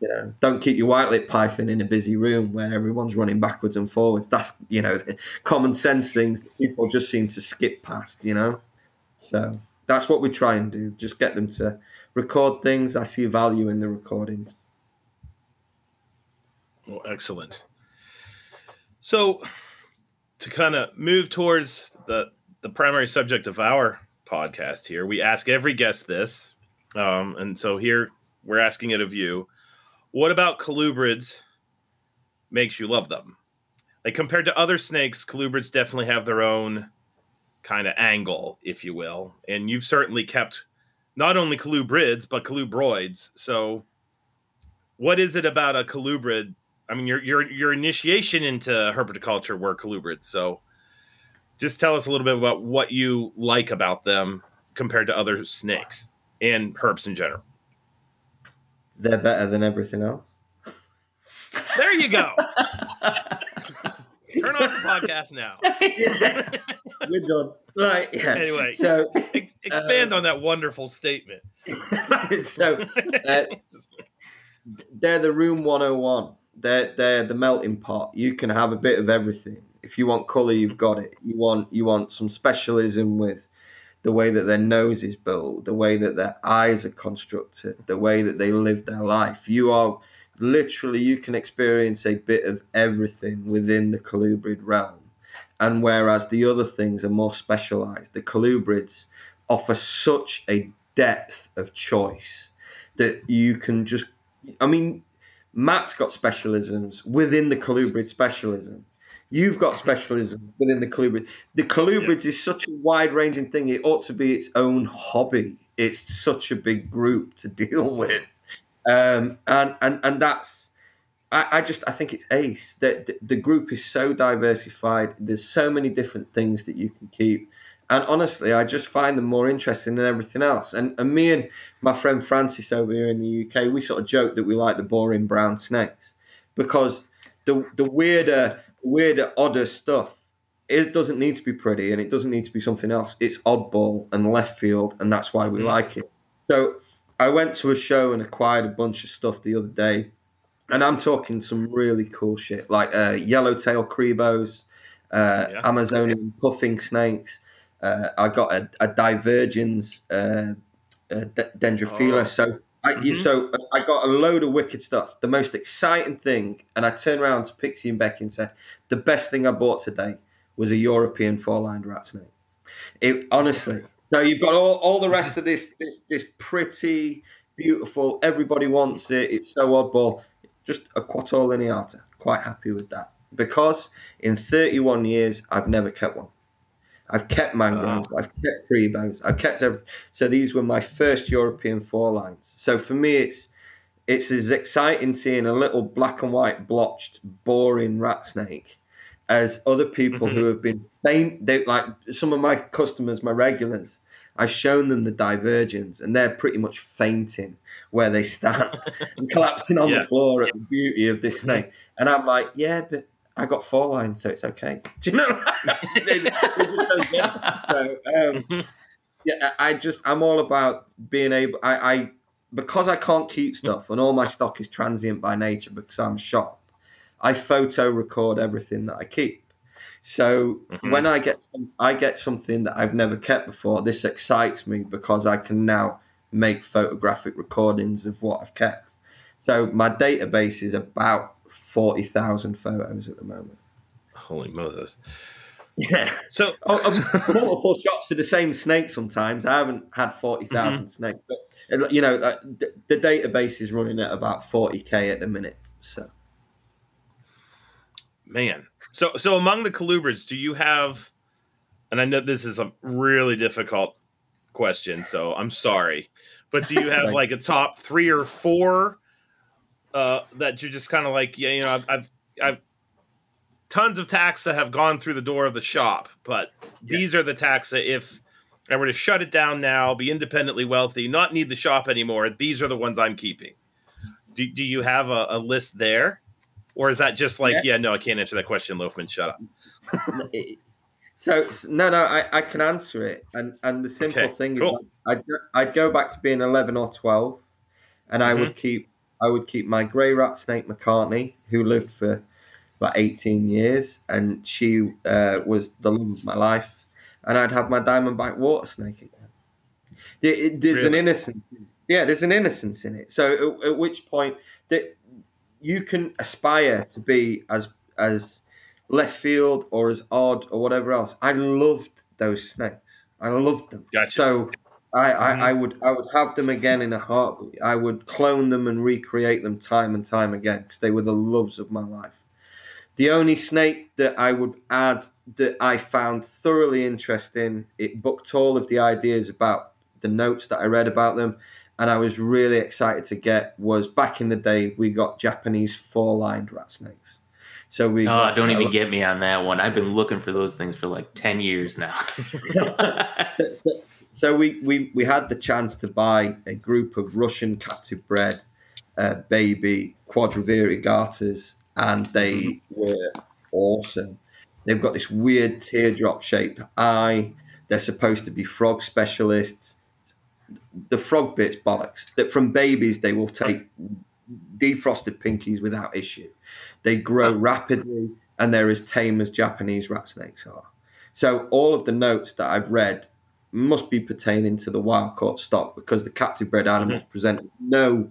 you know, don't keep your white-lip python in a busy room where everyone's running backwards and forwards. That's, you know, the common sense things that people just seem to skip past, you know. So that's what we try and do, just get them to record things. I see value in the recordings. Well, excellent. So to kind of move towards the... the primary subject of our podcast here, we ask every guest this. Um, and so here we're asking it of you. What about colubrids makes you love them? Like, compared to other snakes, colubrids definitely have their own kind of angle, if you will. And you've certainly kept not only colubrids, but colubroids. So what is it about a colubrid? I mean, your, your, your initiation into herpetoculture were colubrids. So just tell us a little bit about what you like about them compared to other snakes and herps in general. They're better than everything else. There you go. Turn off the podcast now. Yeah. We're done. Right. Yeah. Anyway, so ex- expand uh, on that wonderful statement. So uh, they're the room one oh one. They're they're the melting pot. You can have a bit of everything. If you want colour, you've got it. You want you want some specialism with the way that their nose is built, the way that their eyes are constructed, the way that they live their life. You are literally, you can experience a bit of everything within the colubrid realm. And whereas the other things are more specialised, the colubrids offer such a depth of choice that you can just, I mean, Matt's got specialisms within the colubrid specialism. You've got specialism within the colubrid. The colubrids yeah. is such a wide-ranging thing. It ought to be its own hobby. It's such a big group to deal with. Um, and, and and that's, I, I just, I think it's ace. That the, the group is so diversified. There's so many different things that you can keep. And honestly, I just find them more interesting than everything else. And, and me and my friend Francis over here in the U K, we sort of joke that we like the boring brown snakes because the the weirder... weird, odder stuff. It doesn't need to be pretty, and it doesn't need to be something else. It's oddball and left field, and that's why we mm. like it. So I went to a show and acquired a bunch of stuff the other day, and I'm talking some really cool shit, like uh, yellowtail crebos, uh, yeah. Amazonian yeah. puffing snakes. Uh, I got a, a divergens uh, a de- dendrophila. Oh. So, I, mm-hmm. so I got a load of wicked stuff. The most exciting thing, and I turned around to Pixie and Becky and said, the best thing I bought today was a European four-lined rat snake. It, honestly. So you've got all, all the rest of this, this this pretty, beautiful, everybody wants it, it's so oddball. Just a quattuorlineata. Quite happy with that. Because in thirty-one years, I've never kept one. I've kept mangroves, oh. I've kept crebos, I've kept everything. So these were my first European four lines. So for me, it's it's as exciting seeing a little black and white blotched, boring rat snake as other people mm-hmm. who have been faint. They, like some of my customers, my regulars, I've shown them the divergens, and they're pretty much fainting where they stand and collapsing on yeah. the floor at yeah. the beauty of this snake. And I'm like, yeah, but I got four lines, so it's okay. Do you know? they, they just don't get it. So, um, yeah, I just, I'm all about being able, I, I, because I can't keep stuff and all my stock is transient by nature because I'm a shop, I photo record everything that I keep. So mm-hmm. when I get, some, I get something that I've never kept before, this excites me because I can now make photographic recordings of what I've kept. So my database is about forty thousand photos at the moment. Holy Moses. Yeah. So multiple shots to the same snake sometimes. I haven't had forty thousand mm-hmm. snakes, but you know, the, the database is running at about forty K at the minute. So, man. So, so among the colubrids, do you have, and I know this is a really difficult question, so I'm sorry, but do you have like a top three or four Uh, that you're just kind of like, yeah, you know, I've, I've, I've tons of taxa that have gone through the door of the shop, but yeah. these are the taxa. If I were to shut it down now, be independently wealthy, not need the shop anymore, these are the ones I'm keeping. Do, do you have a, a list there? Or is that just like, yeah, yeah no, I can't answer that question, Loafman, shut up. so, no, no, I, I can answer it. And and the simple okay, thing cool. is I'd, I'd go back to being eleven or twelve and I mm-hmm. would keep I would keep my grey rat snake, McCartney, who lived for about eighteen years, and she uh, was the love of my life. And I'd have my diamondback water snake again. There, it, there's really? an innocence. Yeah, there's an innocence in it. So at, at which point that you can aspire to be as as left field or as odd or whatever else. I loved those snakes. I loved them. Gotcha. So. I, I, I would I would have them again in a heartbeat. I would clone them and recreate them time and time again because they were the loves of my life. The only snake that I would add that I found thoroughly interesting, it booked all of the ideas about the notes that I read about them, and I was really excited to get was back in the day we got Japanese four-lined rat snakes. So we. Oh, got, don't even uh, get me on that one. I've been looking for those things for like ten years now. so, So we, we, we had the chance to buy a group of Russian captive bred uh, baby quadrivirid garters, and they were awesome. They've got this weird teardrop-shaped eye. They're supposed to be frog specialists. The frog bit's bollocks. That from babies, they will take defrosted pinkies without issue. They grow rapidly, and they're as tame as Japanese rat snakes are. So all of the notes that I've read must be pertaining to the wild-caught stock, because the captive-bred animals mm-hmm. present no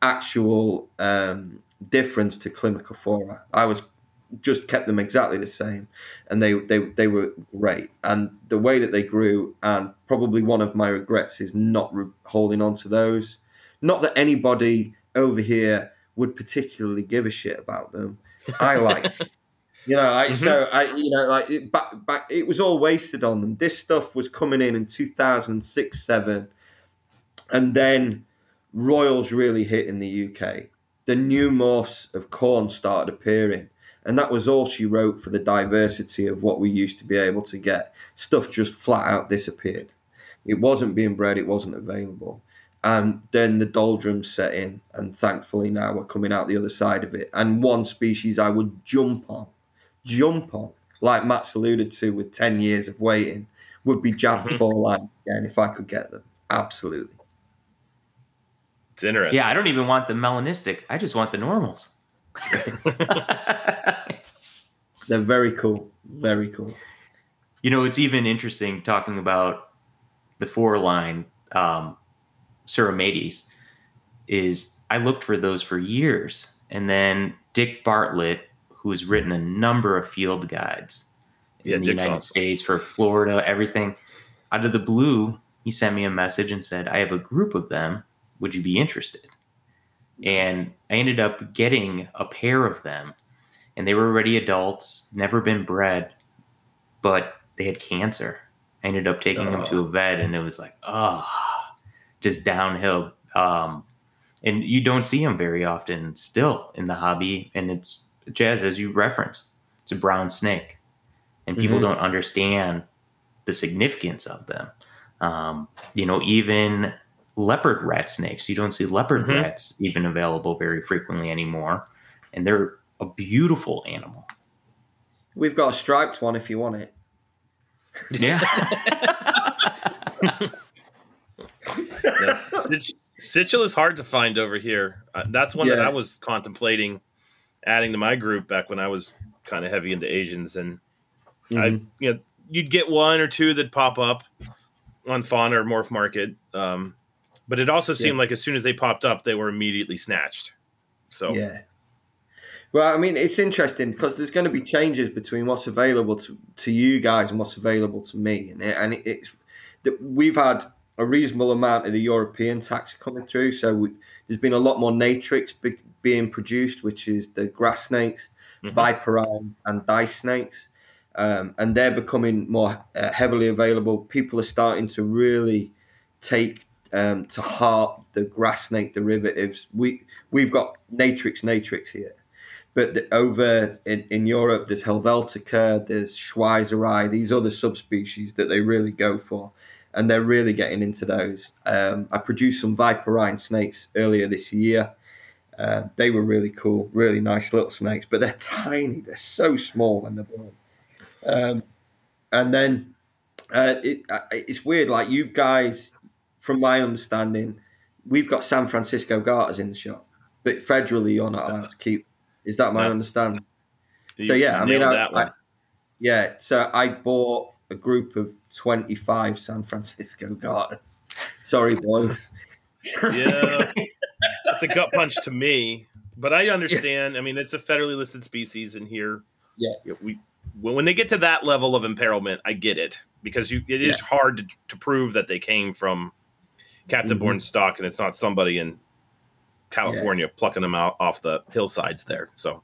actual um, difference to Chlimycophora. I was just kept them exactly the same, and they, they they were great. And the way that they grew, and probably one of my regrets is not re- holding on to those. Not that anybody over here would particularly give a shit about them. I like... You know, I, mm-hmm. so I, you know, like it, back, back, it was all wasted on them. This stuff was coming in in two thousand six, seven, and then Royals really hit in the U K. The new morphs of corn started appearing, and that was all she wrote for the diversity of what we used to be able to get. Stuff just flat out disappeared. It wasn't being bred. It wasn't available. And then the doldrums set in, and thankfully now we're coming out the other side of it. And one species I would jump on. jump on, like Matt's alluded to with ten years of waiting, would be Jab Four Line again if I could get them. Absolutely. It's interesting. Yeah, I don't even want the melanistic. I just want the normals. They're very cool. Very cool. You know, it's even interesting talking about the Four Line um, Ceromates is I looked for those for years. And then Dick Bartlett, who has written a number of field guides in yeah, the Dick's United awesome. States for Florida, everything. Out of the blue, he sent me a message and said, I have a group of them. Would you be interested? And I ended up getting a pair of them. And they were already adults, never been bred, but they had cancer. I ended up taking oh. them to a vet, and it was like, oh, just downhill. Um, and you don't see them very often still in the hobby. And it's, Chaz, as you referenced, it's a brown snake, and people mm-hmm. don't understand the significance of them. Um, you know, even leopard rat snakes, you don't see leopard mm-hmm. rats even available very frequently anymore, and they're a beautiful animal. We've got a striped one if you want it. Yeah. Yes. Sit- Sichel is hard to find over here. Uh, that's one yeah. that I was contemplating adding to my group back when I was kind of heavy into Asians, and mm-hmm. I, you know, you'd get one or two that pop up on fauna or morph market. Um, but it also seemed yeah. like as soon as they popped up, they were immediately snatched. So, yeah. Well, I mean, it's interesting because there's going to be changes between what's available to, to you guys and what's available to me. And, it, and it, it's that we've had a reasonable amount of the European tax coming through. So we, there's been a lot more natrix be, being produced, which is the grass snakes, mm-hmm. viperine and dice snakes. Um, and they're becoming more uh, heavily available. People are starting to really take um, to heart the grass snake derivatives. We, we've got natrix natrix here. But the, over in, in Europe, there's Helvetica, there's Schweizerei, these other subspecies that they really go for. And they're really getting into those. Um, I produced some viperine snakes earlier this year. Uh, they were really cool, really nice little snakes, but they're tiny. They're so small when they're born. Um, and then uh, it, it's weird. Like you guys, from my understanding, we've got San Francisco garters in the shop, but federally you're not allowed to keep. Is that my no. understanding? You so yeah, I mean, I, I, yeah. So I bought a group of twenty-five San Francisco garters. Sorry, boys. Yeah, that's a gut punch to me. But I understand. Yeah. I mean, it's a federally listed species in here. Yeah. we When they get to that level of imperilment, I get it. Because you, it is yeah. hard to, to prove that they came from captive-born mm-hmm. stock, and it's not somebody in California yeah. plucking them out off the hillsides there. So,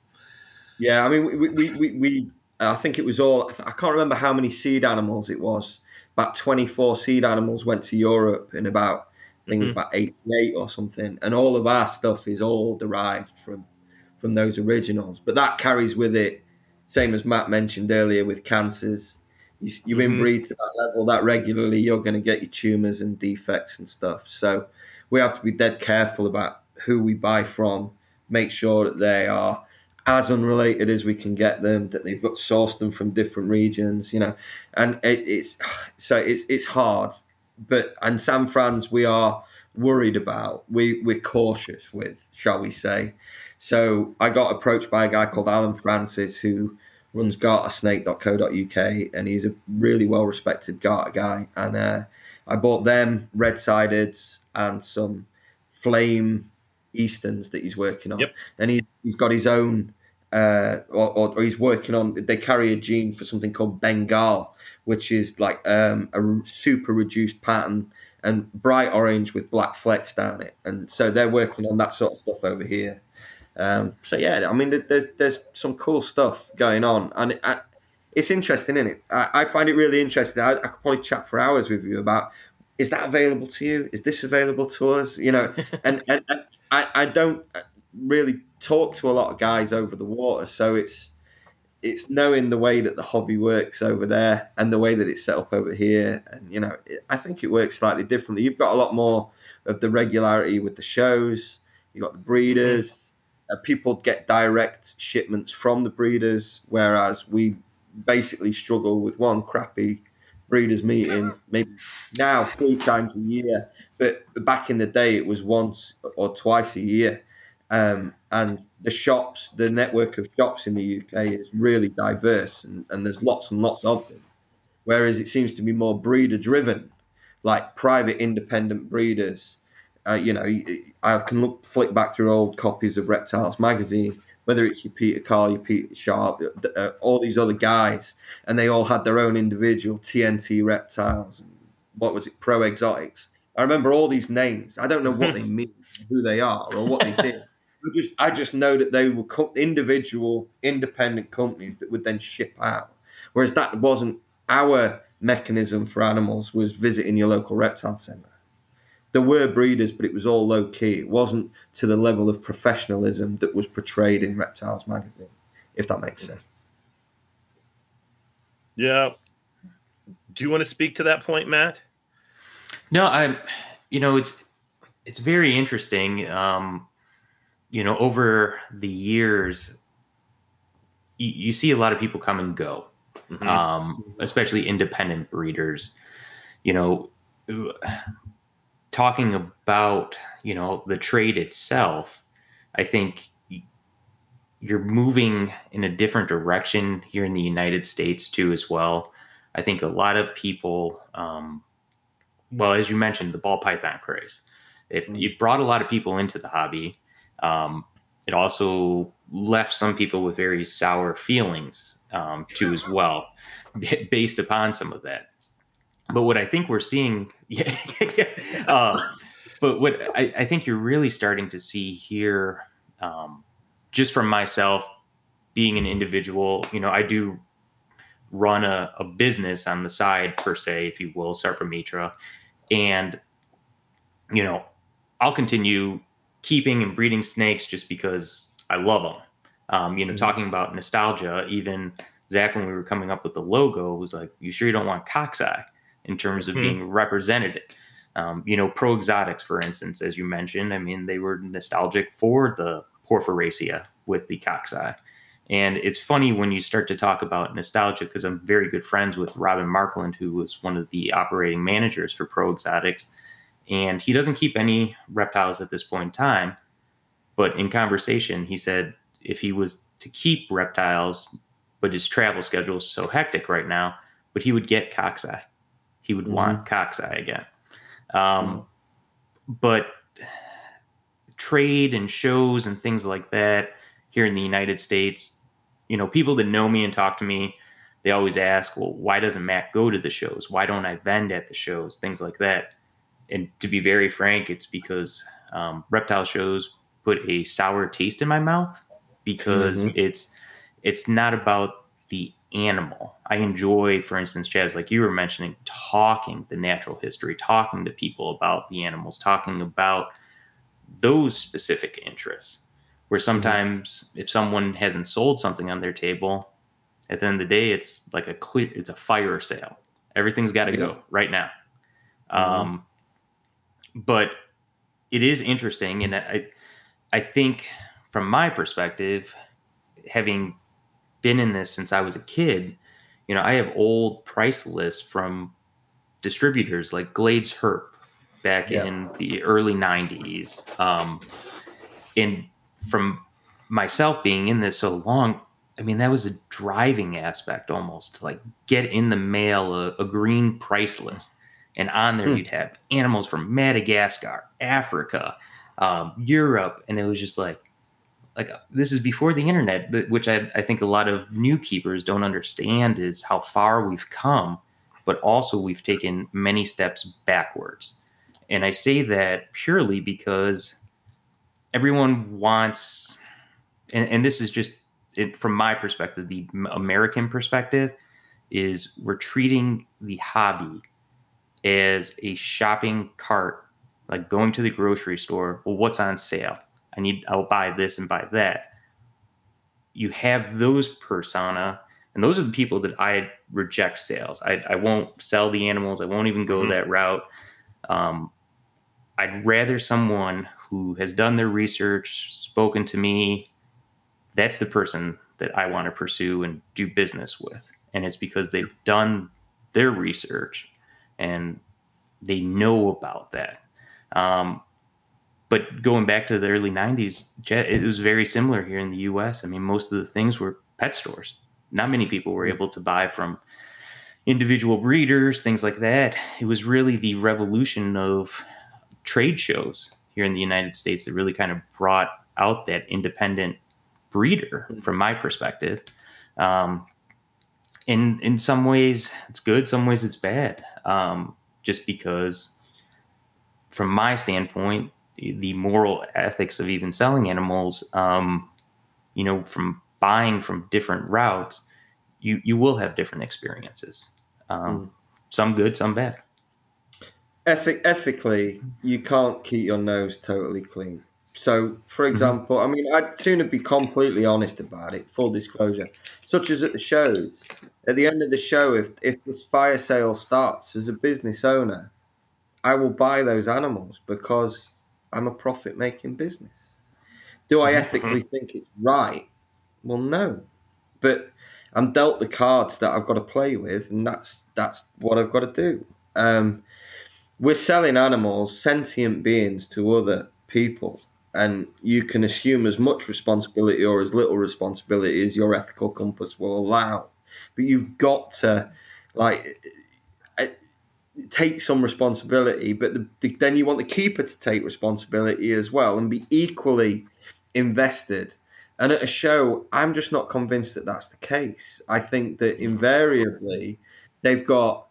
yeah, I mean, we... we, we, we I think it was all, I can't remember how many seed animals it was. About twenty-four seed animals went to Europe in about, I think mm-hmm. it was about eighty-eight or something. And all of our stuff is all derived from, from those originals. But that carries with it, same as Matt mentioned earlier with cancers. You, you mm-hmm. inbreed to that level that regularly, you're going to get your tumours and defects and stuff. So we have to be dead careful about who we buy from, make sure that they are as unrelated as we can get them, that they've got sourced them from different regions, you know, and it, it's so it's it's hard. But and San Fran's we are worried about, we we're cautious with, shall we say. So I got approached by a guy called Alan Francis who runs garter snake dot co dot U K, and he's a really well respected garter guy. And uh, I bought them red sided and some flame Easterns that he's working on. Yep. And he, he's got his own, uh, or, or, or he's working on, they carry a gene for something called Bengal, which is like um, a super reduced pattern and bright orange with black flecks down it. And so they're working on that sort of stuff over here. Um, so yeah, I mean, there's there's some cool stuff going on, and it, I, it's interesting, isn't it? I, I find it really interesting. I, I could probably chat for hours with you about, is that available to you? Is this available to us? You know, and, and, and I, I don't really talk to a lot of guys over the water, so it's it's knowing the way that the hobby works over there and the way that it's set up over here. And, you know, it, I think it works slightly differently. You've got a lot more of the regularity with the shows. You've got the breeders. Uh, people get direct shipments from the breeders, whereas we basically struggle with one crappy breeders meeting maybe now three times a year, but back in the day it was once or twice a year. Um, and the shops, the network of shops in the U K is really diverse, and, and there's lots and lots of them. Whereas it seems to be more breeder driven, like private independent breeders. Uh, you know, I can look flick back through old copies of Reptiles magazine, whether it's your Peter Carl, your Peter Sharp, uh, all these other guys, and they all had their own individual T N T Reptiles. And what was it? Pro Exotics. I remember all these names. I don't know what they mean, who they are, or what they did. I just, I just know that they were co- individual, independent companies that would then ship out. Whereas that wasn't our mechanism for animals, was visiting your local reptile centre. There were breeders, but it was all low key. It wasn't to the level of professionalism that was portrayed in Reptiles magazine, if that makes sense. Yeah. Do you want to speak to that point, Matt? No, I, you know, it's, it's very interesting. Um, you know, over the years, you, you see a lot of people come and go, mm-hmm. um, especially independent breeders, you know, talking about, you know, the trade itself, I think you're moving in a different direction here in the United States too, as well. I think a lot of people, um, well, as you mentioned, the ball python craze, it, it brought a lot of people into the hobby. Um, it also left some people with very sour feelings um, too, as well, based upon some of that. But what I think we're seeing, yeah, yeah, yeah. Uh, but what I, I think you're really starting to see here, um, just from myself being an individual, you know, I do run a, a business on the side, per se, if you will, Sarpamitra. And, you know, I'll continue keeping and breeding snakes just because I love them. Um, you know, mm-hmm. talking about nostalgia, even Zach, when we were coming up with the logo, was like, you sure you don't want cockeye? In terms of mm-hmm. being represented, um, you know, Pro Exotics, for instance, as you mentioned, I mean, they were nostalgic for the Porphyracea with the cockeye. And it's funny when you start to talk about nostalgia, because I'm very good friends with Robin Markland, who was one of the operating managers for Pro Exotics. And he doesn't keep any reptiles at this point in time. But in conversation, he said if he was to keep reptiles, but his travel schedule is so hectic right now, but he would get cockeye. He would mm-hmm. want cockeye again. Um, but trade and shows and things like that here in the United States, you know, people that know me and talk to me, they always ask, well, why doesn't Matt go to the shows? Why don't I vend at the shows? Things like that. And to be very frank, it's because um, reptile shows put a sour taste in my mouth, because mm-hmm. it's it's not about the animal. I enjoy, for instance, Chaz, like you were mentioning, talking the natural history, talking to people about the animals, talking about those specific interests, where sometimes mm-hmm. if someone hasn't sold something on their table, at the end of the day, it's like a clear, it's a fire sale. Everything's got to yeah. go right now. Mm-hmm. Um, but it is interesting. And I, I think from my perspective, having been in this since I was a kid, you know, I have old price lists from distributors like Glades Herp back yeah. in the early nineties. Um, and from myself being in this so long, I mean, that was a driving aspect almost to like get in the mail a, a green price list. And on there, hmm. you'd have animals from Madagascar, Africa, um, Europe. And it was just like, like this is before the internet, but which I, I think a lot of new keepers don't understand is how far we've come, but also we've taken many steps backwards. And I say that purely because everyone wants, and, and this is just it, from my perspective, the American perspective, is we're treating the hobby as a shopping cart, like going to the grocery store. Well, what's on sale? I need, I'll buy this and buy that. You have those persona, and those are the people that I reject sales. I, I won't sell the animals. I won't even go mm-hmm. that route. Um, I'd rather someone who has done their research, spoken to me. That's the person that I want to pursue and do business with. And it's because they've done their research and they know about that. Um, But going back to the early nineties, it was very similar here in the U S. I mean, most of the things were pet stores. Not many people were able to buy from individual breeders, things like that. It was really the revolution of trade shows here in the United States that really kind of brought out that independent breeder, from my perspective. Um, in, in some ways, it's good. Some ways it's bad. Um, just because, from my standpoint, the moral ethics of even selling animals, um, you know, from buying from different routes, you, you will have different experiences. Um, mm. Some good, some bad. Ethic, ethically, you can't keep your nose totally clean. So, for example, mm-hmm. I mean, I'd sooner be completely honest about it, full disclosure, such as at the shows. At the end of the show, if, if this fire sale starts, as a business owner, I will buy those animals because I'm a profit-making business. Do I ethically think it's right? Well, no. But I'm dealt the cards that I've got to play with, and that's that's what I've got to do. Um, we're selling animals, sentient beings, to other people, and you can assume as much responsibility or as little responsibility as your ethical compass will allow. But you've got to, like... take some responsibility, but the, the, then you want the keeper to take responsibility as well and be equally invested. And at a show, I'm just not convinced that that's the case. I think that invariably they've got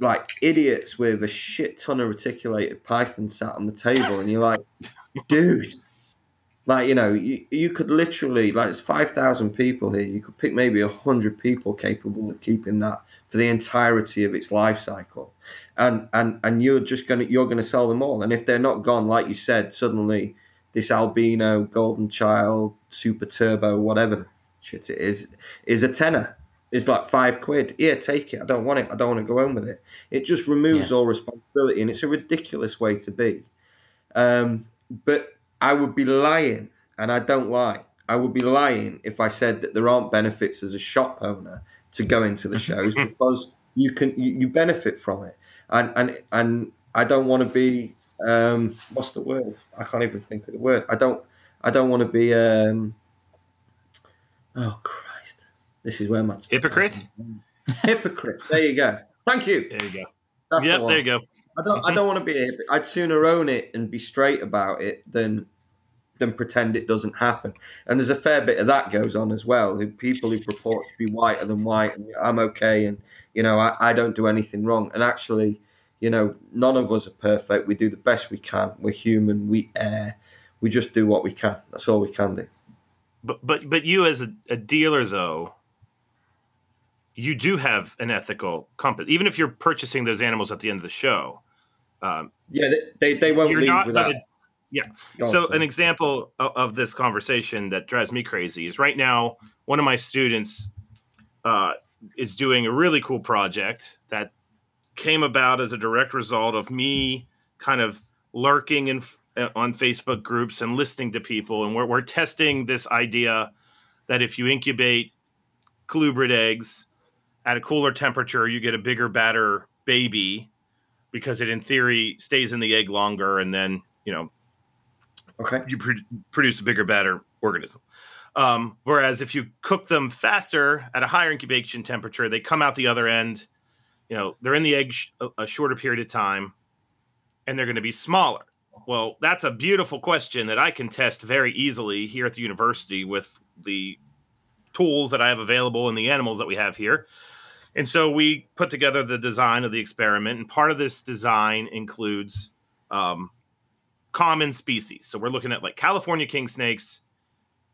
like idiots with a shit ton of reticulated python sat on the table, and you're like, dude, like, you know, you, you could literally, like, it's five thousand people here. You could pick maybe one hundred people capable of keeping that for the entirety of its life cycle, and and and you're just gonna you're gonna sell them all. And if they're not gone, like you said, suddenly this albino, golden child, super turbo, whatever shit it is, is a tenner. It's like five quid. Here, take it. I don't want it. I don't want to go home with it. It just removes yeah. all responsibility, and it's a ridiculous way to be. Um, but I would be lying, and I don't lie. I would be lying if I said that there aren't benefits as a shop owner to go into the shows, because you can you, you benefit from it, and and and I don't want to be um, what's the word? I can't even think of the word. I don't I don't want to be um, oh Christ! This is where my hypocrite. Hypocrite. There you go. Thank you. There you go. That's yep. The one. There you go. I don't I don't want to be a hypocrite. I'd sooner own it and be straight about it than. Then pretend it doesn't happen. And there's a fair bit of that goes on as well. People who purport to be whiter than white, and I'm okay, and, you know, I, I don't do anything wrong. And actually, you know, none of us are perfect. We do the best we can. We're human. We err. We just do what we can. That's all we can do. But but but you as a, a dealer, though, you do have an ethical compass. Even if you're purchasing those animals at the end of the show. Um, yeah, they, they, they won't leave without... Yeah. So an example of, of this conversation that drives me crazy is right now, one of my students uh, is doing a really cool project that came about as a direct result of me kind of lurking in, uh, on Facebook groups and listening to people. And we're, we're testing this idea that if you incubate colubrid eggs at a cooler temperature, you get a bigger, badder baby because it, in theory, stays in the egg longer, and then, you know, okay, you pr- produce a bigger, badder organism. Um, whereas if you cook them faster at a higher incubation temperature, they come out the other end. You know, they're in the egg sh- a shorter period of time, and they're going to be smaller. Well, that's a beautiful question that I can test very easily here at the university with the tools that I have available and the animals that we have here. And so we put together the design of the experiment, and part of this design includes um, common species. So we're looking at like California king snakes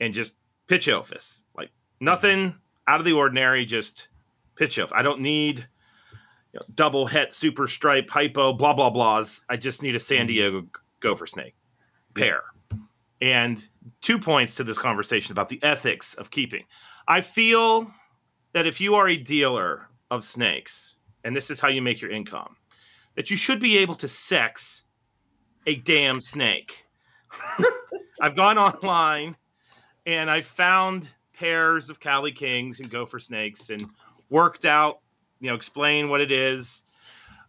and just pitchophis, like nothing out of the ordinary, just pitchophis. I don't need, you know, double het, super stripe, hypo, blah, blah, blahs. I just need a San Diego gopher snake pair. And two points to this conversation about the ethics of keeping. I feel that if you are a dealer of snakes, and this is how you make your income, that you should be able to sex a damn snake. I've gone online and I found pairs of Cali Kings and gopher snakes and worked out, you know, explain what it is.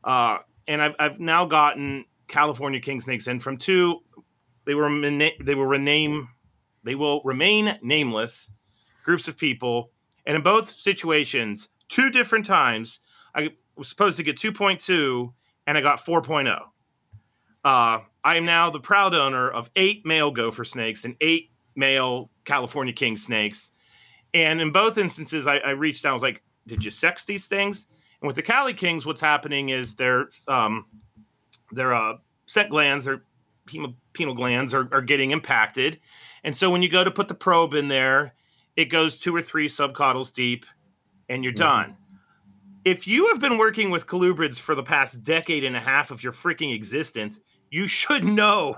Uh, and I've, I've now gotten California king snakes in from two. They were they will rename they will remain nameless groups of people. And in both situations, two different times, I was supposed to get two point two, and I got four point oh. Uh, I am now the proud owner of eight male gopher snakes and eight male California king snakes. And in both instances, I, I reached out. I was like, did you sex these things? And with the Cali Kings, what's happening is their um, their uh, scent glands, their penile glands are, are getting impacted. And so when you go to put the probe in there, it goes two or three subcaudals deep, and you're done. If you have been working with colubrids for the past decade and a half of your freaking existence, you should know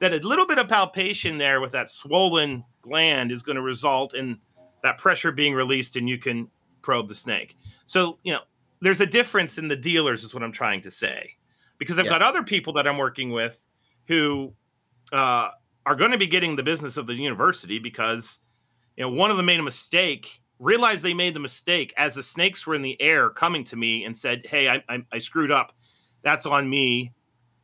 that a little bit of palpation there with that swollen gland is going to result in that pressure being released, and you can probe the snake. So, you know, there's a difference in the dealers is what I'm trying to say, because I've yeah. got other people that I'm working with who uh, are going to be getting the business of the university because, you know, one of them made a mistake, realized they made the mistake as the snakes were in the air coming to me and said, hey, I, I, I screwed up. That's on me.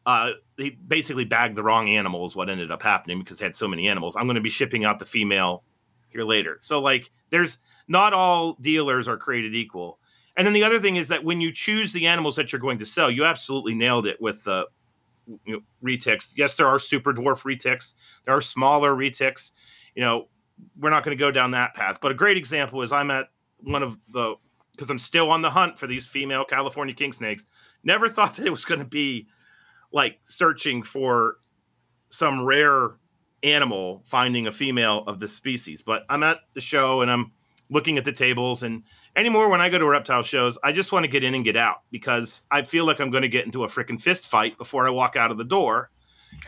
Uh, they basically bagged the wrong animal is what ended up happening because they had so many animals. I'm going to be shipping out the female here later. So, like, there's not all dealers are created equal. And then the other thing is that when you choose the animals that you're going to sell, you absolutely nailed it with the uh, you know, retics. Yes, there are super dwarf retics. There are smaller retics, you know. We're not going to go down that path. But a great example is I'm at one of the, because I'm still on the hunt for these female California king snakes. Never thought that it was going to be like searching for some rare animal, finding a female of this species. But I'm at the show and I'm looking at the tables. And anymore, when I go to reptile shows, I just want to get in and get out because I feel like I'm going to get into a freaking fist fight before I walk out of the door.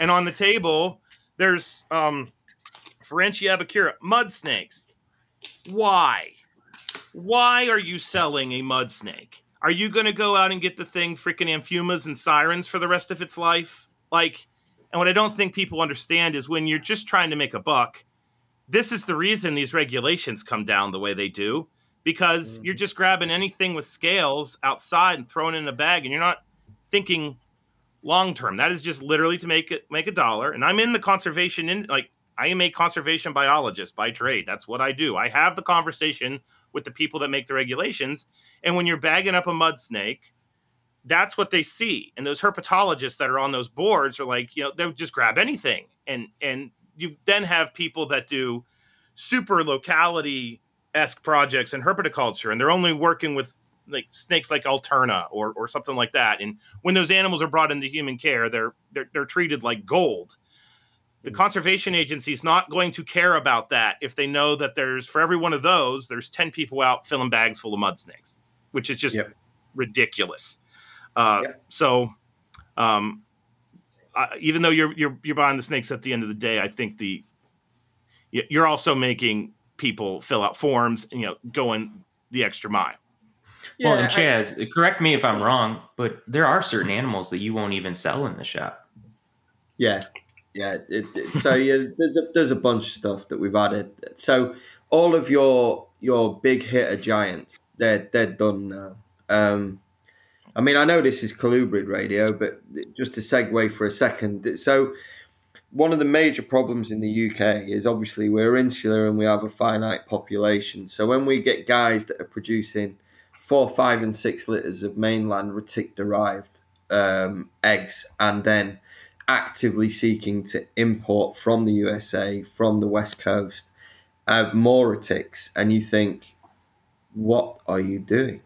And on the table, there's, um, Ferentiae abacura, mud snakes. Why? Why are you selling a mud snake? Are you going to go out and get the thing freaking amphumas and sirens for the rest of its life? Like, and what I don't think people understand is when you're just trying to make a buck, this is the reason these regulations come down the way they do, because mm-hmm. you're just grabbing anything with scales outside and throwing it in a bag, and you're not thinking long term. That is just literally to make it make a dollar. And I'm in the conservation in like. I am a conservation biologist by trade. That's what I do. I have the conversation with the people that make the regulations. And when you're bagging up a mud snake, that's what they see. And those herpetologists that are on those boards are like, you know, they'll just grab anything. And and you then have people that do super locality-esque projects in herpetoculture, and they're only working with like snakes like Alterna or or something like that. And when those animals are brought into human care, they're they're, they're treated like gold. The conservation agency is not going to care about that if they know that there's, for every one of those, there's ten people out filling bags full of mud snakes, which is just yep. ridiculous. Uh, yep. So um, uh, even though you're, you're you're buying the snakes at the end of the day, I think the you're also making people fill out forms and, you know, going the extra mile. Yeah, well, and Chaz, I, correct me if I'm wrong, but there are certain animals that you won't even sell in the shop. Yeah. Yeah, it, it, so yeah, there's a there's a bunch of stuff that we've added. So all of your your big hitter giants, they're they're done now. Um, I mean, I know this is colubrid radio, but just to segue for a second. So one of the major problems in the U K is obviously we're insular and we have a finite population. So when we get guys that are producing four, five and six litters of mainland retic-derived um, eggs and then actively seeking to import from the U S A, from the West Coast, uh, more retics, and you think, what are you doing?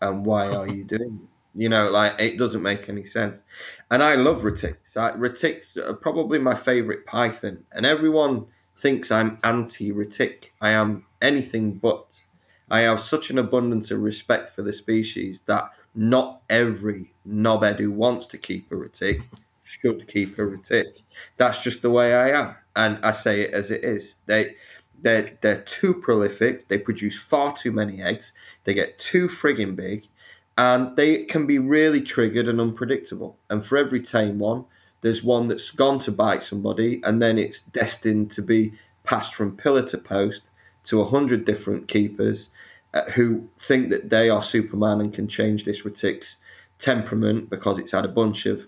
And why are you doing it? You know, like, it doesn't make any sense. And I love retics. I, retics are probably my favourite python. And everyone thinks I'm anti-retic. I am anything but. I have such an abundance of respect for the species that not every knobhead who wants to keep a retic should keep a retic. That's just the way I am. And I say it as it is. They... They're, they're too prolific. They produce far too many eggs. They get too frigging big. And they can be really triggered and unpredictable. And for every tame one, there's one that's gone to bite somebody, and then it's destined to be passed from pillar to post to a hundred different keepers who think that they are Superman and can change this retic's temperament because it's had a bunch of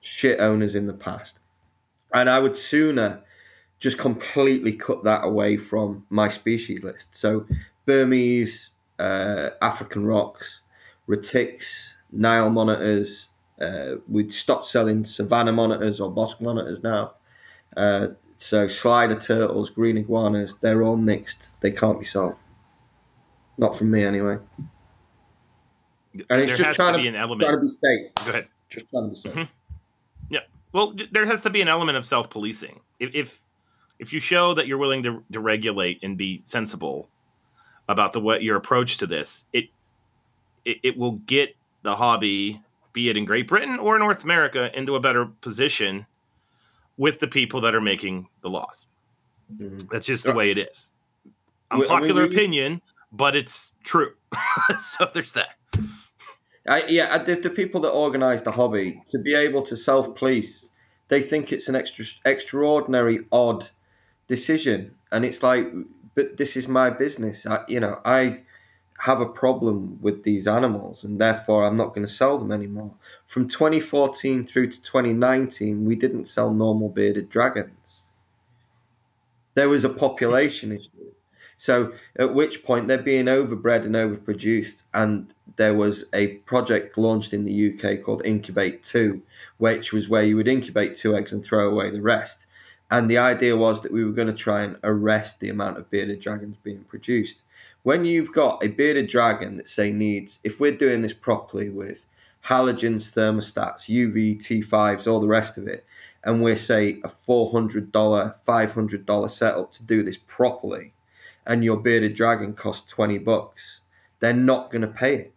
shit owners in the past. And I would sooner just completely cut that away from my species list. So Burmese, uh, African rocks, retics, Nile monitors. Uh, we'd stopped selling savannah monitors or bosque monitors now. Uh, so slider turtles, green iguanas, they're all nixed. They can't be sold. Not from me anyway. And it's there just trying to, be an element. trying to be safe. Go ahead. Just trying to be safe. Mm-hmm. Yeah. Well, there has to be an element of self-policing. If... if If you show that you're willing to, to regulate and be sensible about the what your approach to this, it, it it will get the hobby, be it in Great Britain or North America, into a better position with the people that are making the laws. Mm-hmm. That's just the way it is. Unpopular I mean, opinion, but it's true. So there's that. I, yeah, the, the people that organise the hobby, to be able to self-police, they think it's an extra extraordinary odd decision, and it's like, but this is my business. I, you know, I have a problem with these animals, and therefore I'm not going to sell them anymore. From twenty fourteen through to twenty nineteen, we didn't sell normal bearded dragons. There was a population issue. So at which point they're being overbred and overproduced, and there was a project launched in the U K called Incubate two, which was where you would incubate two eggs and throw away the rest. And the idea was that we were going to try and arrest the amount of bearded dragons being produced. When you've got a bearded dragon that, say, needs, if we're doing this properly with halogens, thermostats, U V, T fives, all the rest of it, and we're, say, a four hundred dollars, five hundred dollars setup to do this properly, and your bearded dragon costs twenty bucks, they're not going to pay it.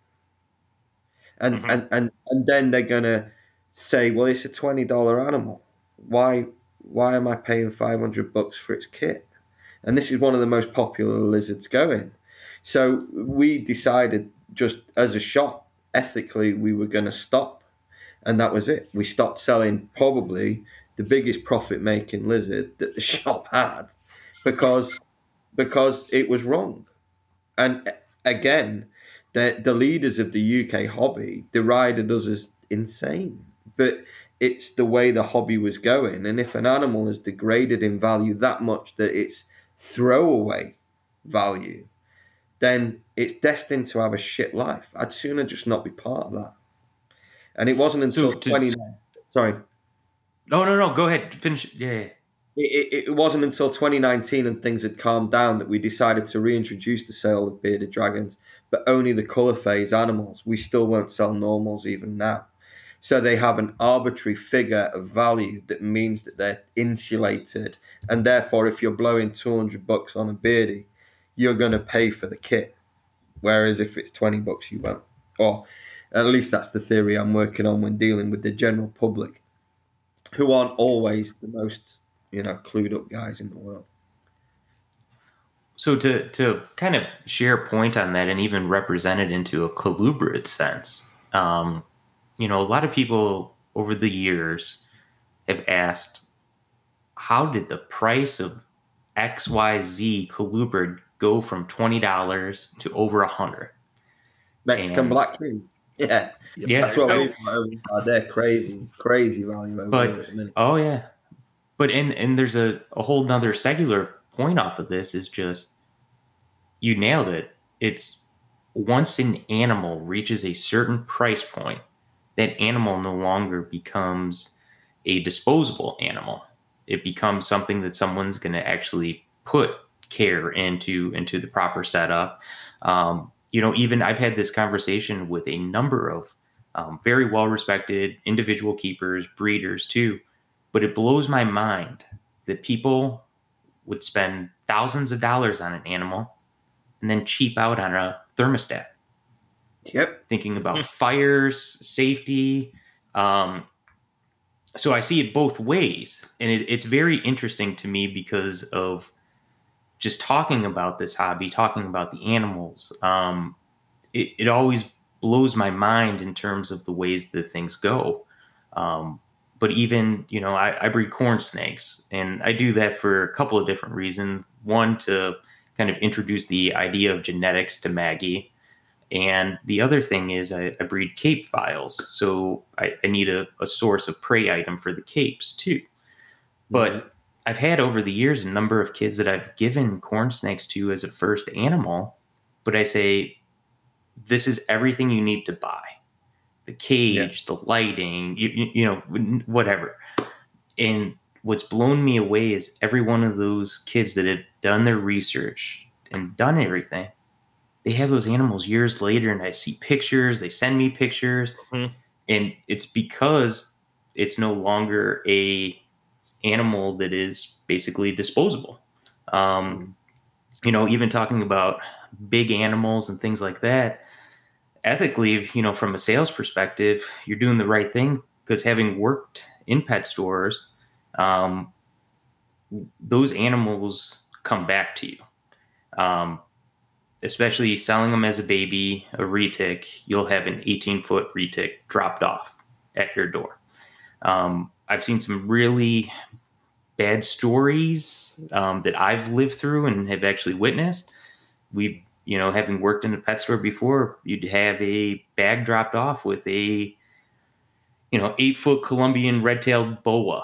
And, mm-hmm. and and and then they're going to say, well, it's a twenty dollars animal. Why why am I paying five hundred bucks for its kit? And this is one of the most popular lizards going. So we decided, just as a shot, ethically, we were going to stop. And that was it. We stopped selling probably the biggest profit-making lizard that the shop had because... Because it was wrong. And again, the, the leaders of the U K hobby derided us as insane. But it's the way the hobby was going. And if an animal is degraded in value that much that it's throwaway value, then it's destined to have a shit life. I'd sooner just not be part of that. And it wasn't until so, twenty... To... Sorry. No, no, no. Go ahead. Finish. Yeah, yeah. It, it wasn't until twenty nineteen and things had calmed down that we decided to reintroduce the sale of bearded dragons, but only the colour phase animals. We still won't sell normals even now. So they have an arbitrary figure of value that means that they're insulated. And therefore, if you're blowing two hundred bucks on a beardie, you're going to pay for the kit. Whereas if it's twenty bucks, you won't. Or at least that's the theory I'm working on when dealing with the general public, who aren't always the most... you know, clued up guys in the world. So to to kind of share a point on that and even represent it into a colubrid sense, um, you know, a lot of people over the years have asked, how did the price of X Y Z colubrid go from twenty dollars to over a hundred dollars. Mexican and, black king. Yeah. Yeah. That's what we oh. They're crazy, crazy value over but, at the minute. Oh, yeah. But, and, and there's a, a whole nother secular point off of this is just, you nailed it. It's once an animal reaches a certain price point, that animal no longer becomes a disposable animal. It becomes something that someone's going to actually put care into, into the proper setup. Um, you know, even I've had this conversation with a number of um, very well-respected individual keepers, breeders too, but it blows my mind that people would spend thousands of dollars on an animal and then cheap out on a thermostat. Yep. Thinking about fires, safety. Um, so I see it both ways. And it, it's very interesting to me because of just talking about this hobby, talking about the animals. Um, it, it always blows my mind in terms of the ways that things go. Um, But even, you know, I, I breed corn snakes, and I do that for a couple of different reasons. One, to kind of introduce the idea of genetics to Maggie. And the other thing is I, I breed cape files. So I, I need a, a source of prey item for the capes, too. But I've had over the years a number of kids that I've given corn snakes to as a first animal. But I say, this is everything you need to buy. The cage, yeah. The lighting, you, you know, whatever. And what's blown me away is every one of those kids that have done their research and done everything, they have those animals years later, and I see pictures, they send me pictures, mm-hmm. and it's because it's no longer a animal that is basically disposable. Um, you know, even talking about big animals and things like that, ethically, you know, from a sales perspective, you're doing the right thing, because having worked in pet stores, um, those animals come back to you, um, especially selling them as a baby, a retic. You'll have an eighteen foot retic dropped off at your door. Um, I've seen some really bad stories um, that I've lived through and have actually witnessed. We've You know, having worked in a pet store before, you'd have a bag dropped off with a, you know, eight foot Colombian red-tailed boa.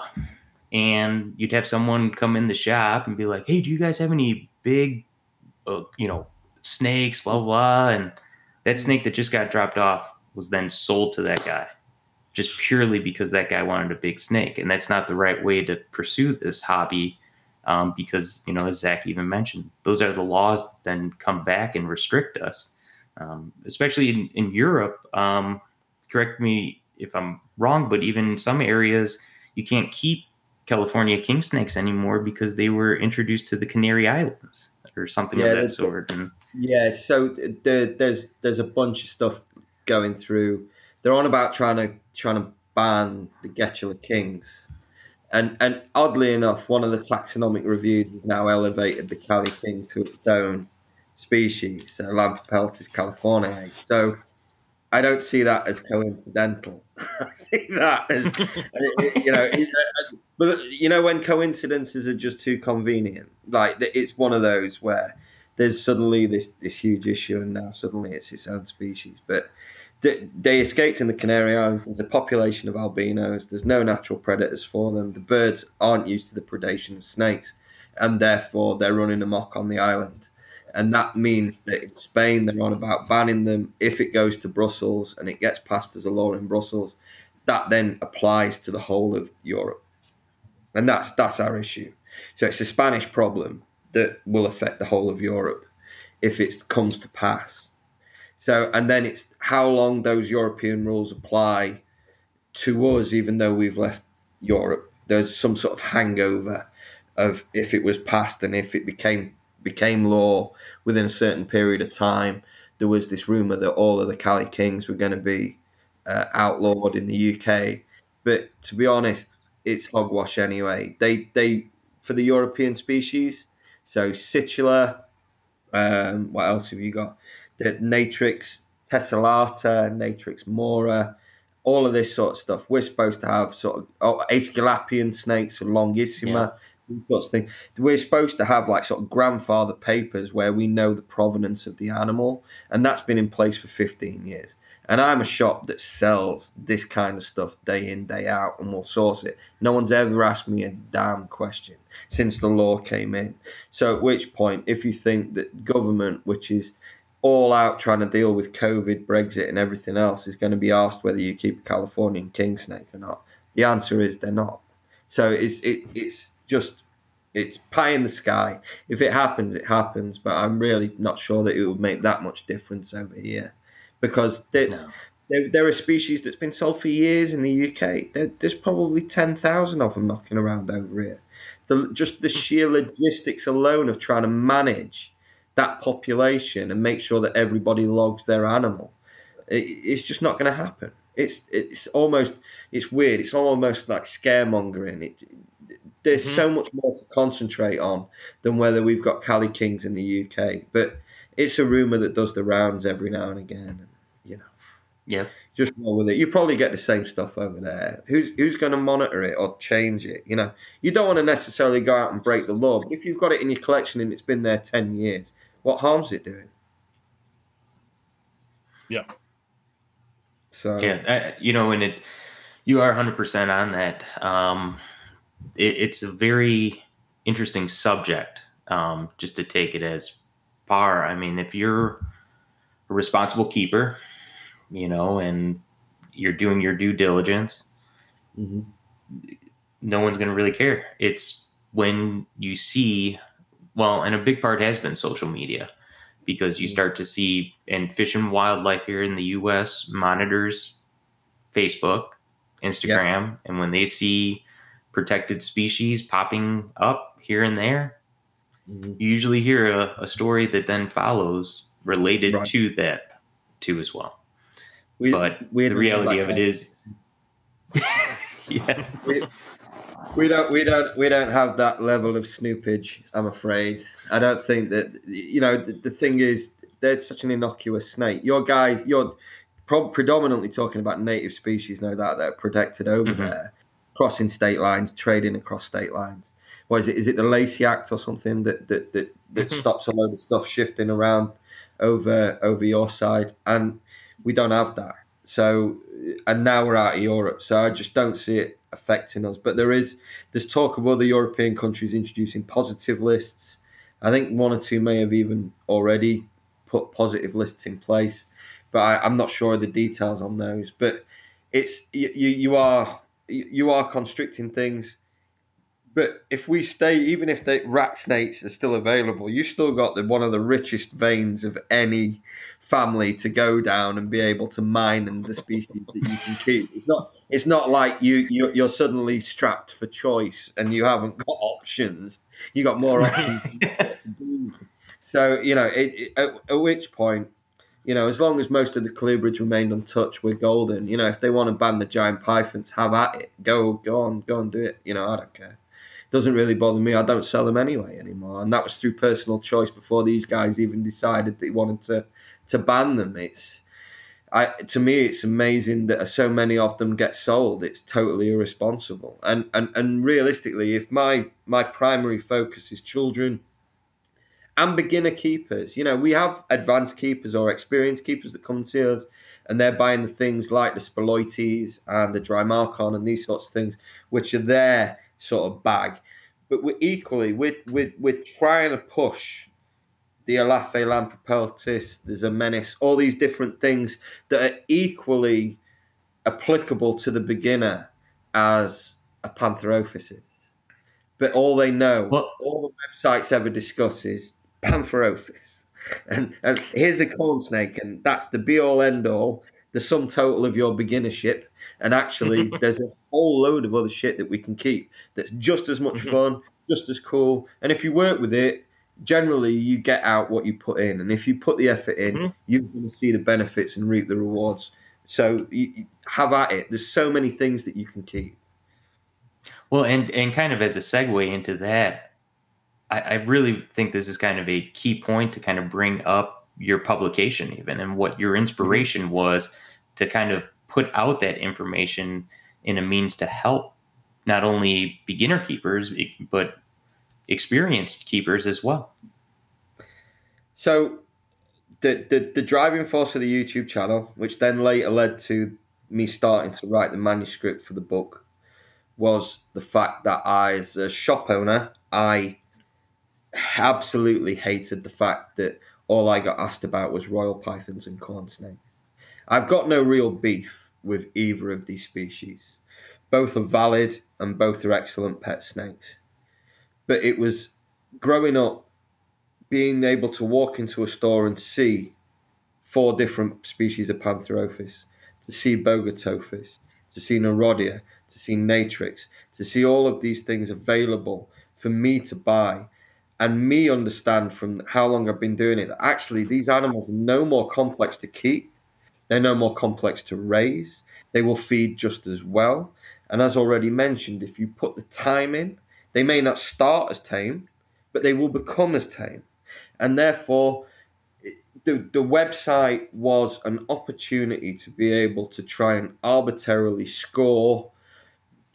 And you'd have someone come in the shop and be like, hey, do you guys have any big, uh, you know, snakes, blah, blah. And that snake that just got dropped off was then sold to that guy just purely because that guy wanted a big snake. And that's not the right way to pursue this hobby. Um, because, you know, as Zach even mentioned, those are the laws that then come back and restrict us, um, especially in, in Europe. Um, correct me if I'm wrong, but even in some areas, you can't keep California king snakes anymore because they were introduced to the Canary Islands or something yeah, of that sort. And, yeah, so there, there's there's a bunch of stuff going through. They're on about trying to trying to ban the Getula kings. And and oddly enough, one of the taxonomic reviews has now elevated the Cali king to its own species, so Lampropeltis californiae. So I don't see that as coincidental. I see that as, you know, it, but you know, when coincidences are just too convenient, like it's one of those where there's suddenly this, this huge issue and now suddenly it's its own species. But they escaped in the Canary Islands. There's a population of albinos. There's no natural predators for them. The birds aren't used to the predation of snakes, and therefore they're running amok on the island. And that means that in Spain, they're on about banning them. If it goes to Brussels and it gets passed as a law in Brussels, that then applies to the whole of Europe. And that's that's our issue. So it's a Spanish problem that will affect the whole of Europe if it comes to pass. So, and then it's how long those European rules apply to us, even though we've left Europe. There's some sort of hangover of if it was passed and if it became became law within a certain period of time. There was this rumor that all of the Cali kings were going to be uh, outlawed in the U K, but to be honest, it's hogwash anyway. They they for the European species, so Citula. Um, what else have you got? That Natrix tessellata, Natrix mora, all of this sort of stuff. We're supposed to have sort of oh, Aesculapian snakes, Longissima. Yeah. plus thing. We're supposed to have like sort of grandfather papers where we know the provenance of the animal, and that's been in place for fifteen years. And I'm a shop that sells this kind of stuff day in, day out, and will source it. No one's ever asked me a damn question since the law came in. So at which point, if you think that government, which is all out trying to deal with COVID, Brexit, and everything else, is going to be asked whether you keep a Californian king snake or not, the answer is they're not. So it's it, it's just, it's pie in the sky. If it happens, it happens, but I'm really not sure that it would make that much difference over here. Because they're, no. they're, they're a species that's been sold for years in the U K. They're, there's probably ten thousand of them knocking around over here. The, just the sheer logistics alone of trying to manage that population and make sure that everybody logs their animal, it, it's just not going to happen. It's it's almost, it's weird. It's almost like scaremongering. It, it, there's mm-hmm. so much more to concentrate on than whether we've got Cali Kings in the U K. But it's a rumour that does the rounds every now and again, you know. Yeah. Just roll with it. You probably get the same stuff over there. Who's who's going to monitor it or change it? You know, you don't want to necessarily go out and break the law, but if you've got it in your collection and it's been there ten years, what harm's it doing? Yeah. So yeah, I, you know, and it, you are one hundred percent on that. Um, it, it's a very interesting subject, um, just to take it as par. I mean, if you're a responsible keeper, you know, and you're doing your due diligence, mm-hmm. no one's going to really care. It's when you see, well, and a big part has been social media, because you start to see, and Fish and Wildlife here in the U S monitors Facebook, Instagram, yeah. and when they see protected species popping up here and there, you usually hear a, a story that then follows related right. to that too as well. We, but we the reality of it is, yeah, we, we don't, we don't, we don't have that level of snoopage, I'm afraid. I don't think that, you know, the, the thing is, they're such an innocuous snake. Your guys, you're pro- predominantly talking about native species, no doubt, that are protected over mm-hmm. there, crossing state lines, trading across state lines. What is it? Is it the Lacey Act or something that that that, that mm-hmm. stops a load of stuff shifting around over over your side? And we don't have that. So, and now we're out of Europe. So I just don't see it affecting us. But there is there's talk of other European countries introducing positive lists. I think one or two may have even already put positive lists in place, but I, I'm not sure of the details on those. But it's you you are you are constricting things. But if we stay, even if the rat snakes are still available, you've still got the, one of the richest veins of any family to go down and be able to mine, and the species that you can keep. It's not it's not like you, you, you're suddenly strapped for choice and you haven't got options. You got more options than what to do. So, you know, it, it, at, at which point, you know, as long as most of the colubrids remained untouched, we're golden. You know, if they want to ban the giant pythons, have at it. Go, go on, go and do it. You know, I don't care. Doesn't really bother me. I don't sell them anyway anymore, and that was through personal choice before these guys even decided they wanted to to ban them. It's I to me it's amazing that so many of them get sold. It's totally irresponsible, and and and realistically, if my my primary focus is children and beginner keepers, you know, we have advanced keepers or experienced keepers that come and see us, and they're buying the things like the Spiloites and the Drymarchon and these sorts of things, which are there sort of bag. But we're equally we're, we're, we're trying to push the Elaphaelan propeltis, the Zamenis, all these different things that are equally applicable to the beginner as a Pantherophysis. But all they know, what? all the websites ever discuss is Pantherophis. And, and here's a corn snake, and that's the be-all, end-all, the sum total of your beginnership. And actually, there's a whole load of other shit that we can keep that's just as much fun, just as cool. And if you work with it, generally you get out what you put in. And if you put the effort in, mm-hmm. you're going to see the benefits and reap the rewards. So you, you have at it. There's so many things that you can keep. Well, and, and kind of as a segue into that, I, I really think this is kind of a key point to kind of bring up your publication even, and what your inspiration was to kind of put out that information in a means to help not only beginner keepers, but experienced keepers as well. So the, the the driving force of the YouTube channel, which then later led to me starting to write the manuscript for the book, was the fact that I, as a shop owner, I absolutely hated the fact that all I got asked about was royal pythons and corn snakes. I've got no real beef with either of these species. Both are valid and both are excellent pet snakes. But it was growing up, being able to walk into a store and see four different species of Pantherophis, to see Bogotophis, to see Nerodia, to see Natrix, to see all of these things available for me to buy, and me understand from how long I've been doing it that actually these animals are no more complex to keep. They're no more complex to raise. They will feed just as well. And as already mentioned, if you put the time in, they may not start as tame, but they will become as tame. And therefore, the, the website was an opportunity to be able to try and arbitrarily score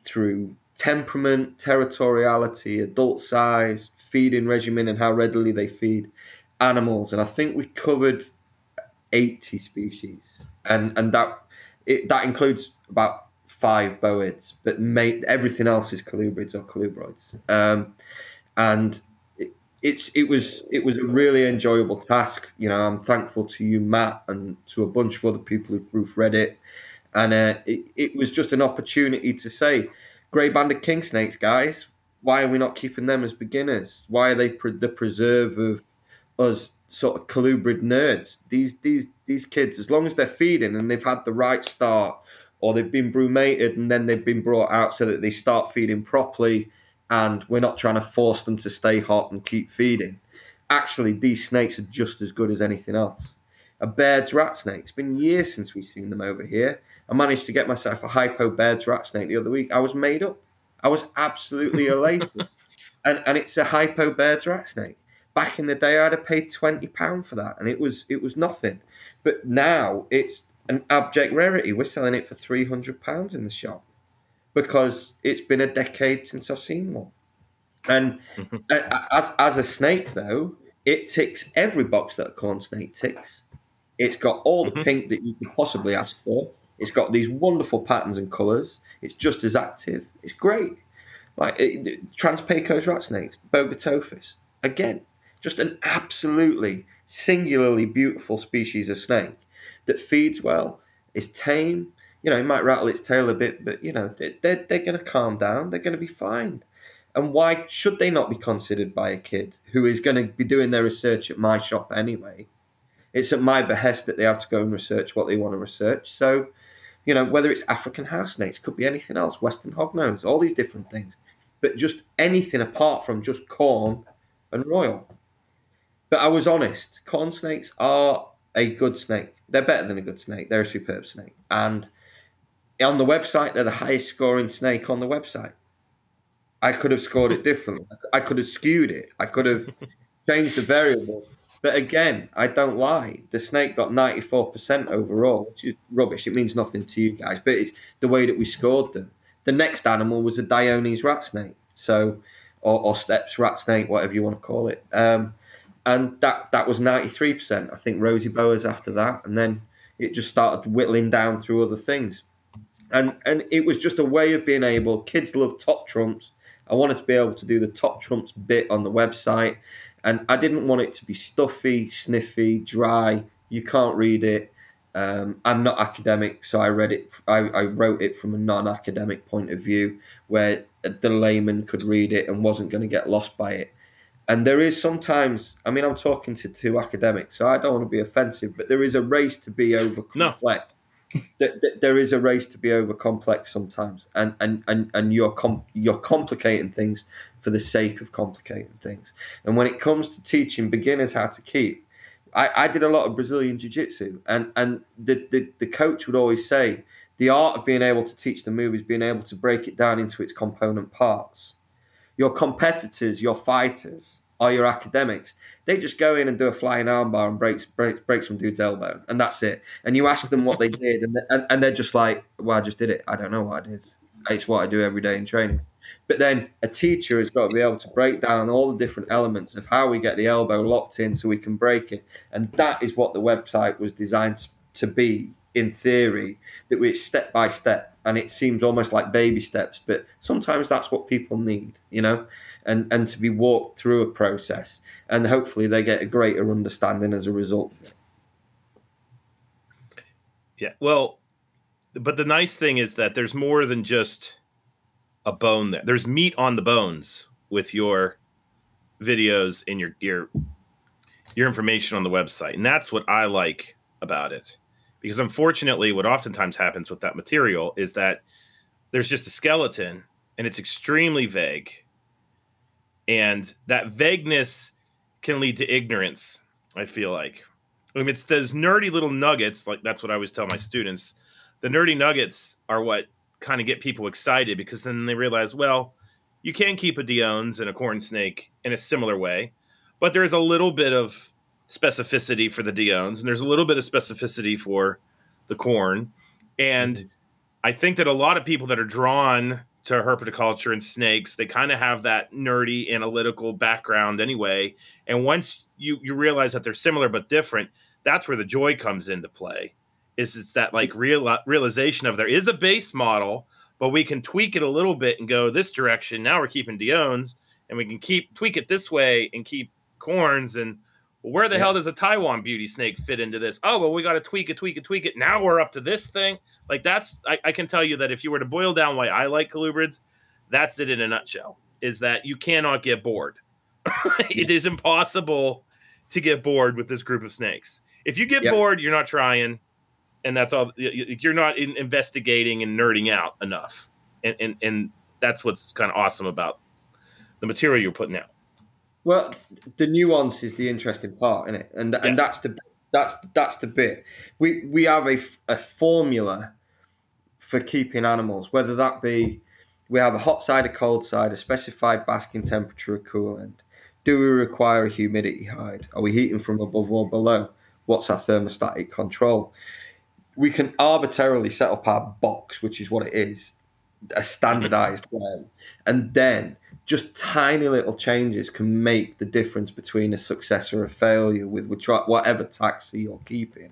through temperament, territoriality, adult size, feeding regimen, and how readily they feed animals. And I think we covered eighty species, and and that it that includes about five boids, but mate, everything else is colubrids or colubroids. Um, and it, it's it was it was a really enjoyable task. You know, I'm thankful to you, Matt, and to a bunch of other people who proofread it. And uh, it it was just an opportunity to say, grey banded king snakes, guys, why are we not keeping them as beginners? Why are they pre- the preserve of us? Sort of colubrid nerds. These these these kids, as long as they're feeding and they've had the right start, or they've been brumated and then they've been brought out so that they start feeding properly, and we're not trying to force them to stay hot and keep feeding. Actually, these snakes are just as good as anything else. A Baird's rat snake. It's been years since we've seen them over here. I managed to get myself a hypo Baird's rat snake the other week. I was made up. I was absolutely elated. And and it's a hypo Baird's rat snake. Back in the day, I'd have paid twenty pounds for that, and it was it was nothing. But now it's an abject rarity. We're selling it for three hundred pounds in the shop because it's been a decade since I've seen one. And as as a snake, though, it ticks every box that a corn snake ticks. It's got all the pink that you could possibly ask for. It's got these wonderful patterns and colours. It's just as active. It's great. Like it, Transpeco's rat snakes, Bogotophis, again. Just an absolutely singularly beautiful species of snake that feeds well, is tame. You know, it might rattle its tail a bit, but, you know, they're, they're, they're going to calm down. They're going to be fine. And why should they not be considered by a kid who is going to be doing their research at my shop anyway? It's at my behest that they have to go and research what they want to research. So, you know, whether it's African house snakes, could be anything else, Western hognose, all these different things. But just anything apart from just corn and royal. But I was honest. Corn snakes are a good snake. They're better than a good snake. They're a superb snake. And on the website, they're the highest scoring snake on the website. I could have scored it differently. I could have skewed it. I could have changed the variable. But again, I don't lie. The snake got ninety-four percent overall, which is rubbish. It means nothing to you guys. But it's the way that we scored them. The next animal was a Dionys rat snake. So, or, or Steps rat snake, whatever you want to call it. Um, And that, that was ninety-three percent. I think Rosie Boas after that. And then it just started whittling down through other things. And and it was just a way of being able, kids love top trumps. I wanted to be able to do the top trumps bit on the website. And I didn't want it to be stuffy, sniffy, dry. You can't read it. Um, I'm not academic, so I read it. I, I wrote it from a non-academic point of view where the layman could read it and wasn't going to get lost by it. And there is sometimes, I mean, I'm talking to two academics, so I don't want to be offensive, but there is a race to be over complex. No. there, there is a race to be over complex sometimes, and and and and you're com- you're complicating things for the sake of complicating things. And when it comes to teaching beginners how to keep, I, I did a lot of Brazilian jiu-jitsu, and and the, the the coach would always say the art of being able to teach the move is being able to break it down into its component parts. Your competitors, your fighters, or your academics, they just go in and do a flying armbar and breaks, breaks, breaks some dude's elbow, and that's it. And you ask them what they did, and, and and they're just like, well, I just did it. I don't know what I did. It's what I do every day in training. But then a teacher has got to be able to break down all the different elements of how we get the elbow locked in so we can break it. And that is what the website was designed to be, in theory, that we step by step. And it seems almost like baby steps, but sometimes that's what people need, you know, and, and to be walked through a process. And hopefully they get a greater understanding as a result of it. Yeah, well, but the nice thing is that there's more than just a bone there. There's meat on the bones with your videos and your your your information on the website. And that's what I like about it. Because unfortunately, what oftentimes happens with that material is that there's just a skeleton and it's extremely vague. And that vagueness can lead to ignorance, I feel like. I mean, it's those nerdy little nuggets, like that's what I always tell my students. The nerdy nuggets are what kind of get people excited, because then they realize, well, you can keep a Dion's and a corn snake in a similar way, but there's a little bit of specificity for the Dion's and there's a little bit of specificity for the corn. And I think that a lot of people that are drawn to herpetoculture and snakes, they kind of have that nerdy analytical background anyway. And once you, you realize that they're similar but different, that's where the joy comes into play. Is it's that like real, realization of there is a base model, but we can tweak it a little bit and go this direction. Now we're keeping Dion's, and we can keep tweak it this way and keep corns. And well, where the yeah. hell does a Taiwan beauty snake fit into this? Oh, well, we got to tweak it, tweak it, tweak it. Now we're up to this thing. Like that's, I, I can tell you that if you were to boil down why I like colubrids, that's it in a nutshell, is that you cannot get bored. It is impossible to get bored with this group of snakes. If you get yeah. bored, you're not trying. And that's all. You're not in investigating and nerding out enough, and and, and that's what's kind of awesome about the material you're putting out. Well, the nuance is the interesting part, isn't it? And yes. and that's the that's that's the bit. We we have a, a formula for keeping animals, whether that be we have a hot side, a cold side, a specified basking temperature, a cool end. Do we require a humidity hide? Are we heating from above or below? What's our thermostatic control? We can arbitrarily set up our box, which is what it is, a standardized way. And then just tiny little changes can make the difference between a success or a failure with which, whatever taxa you're keeping.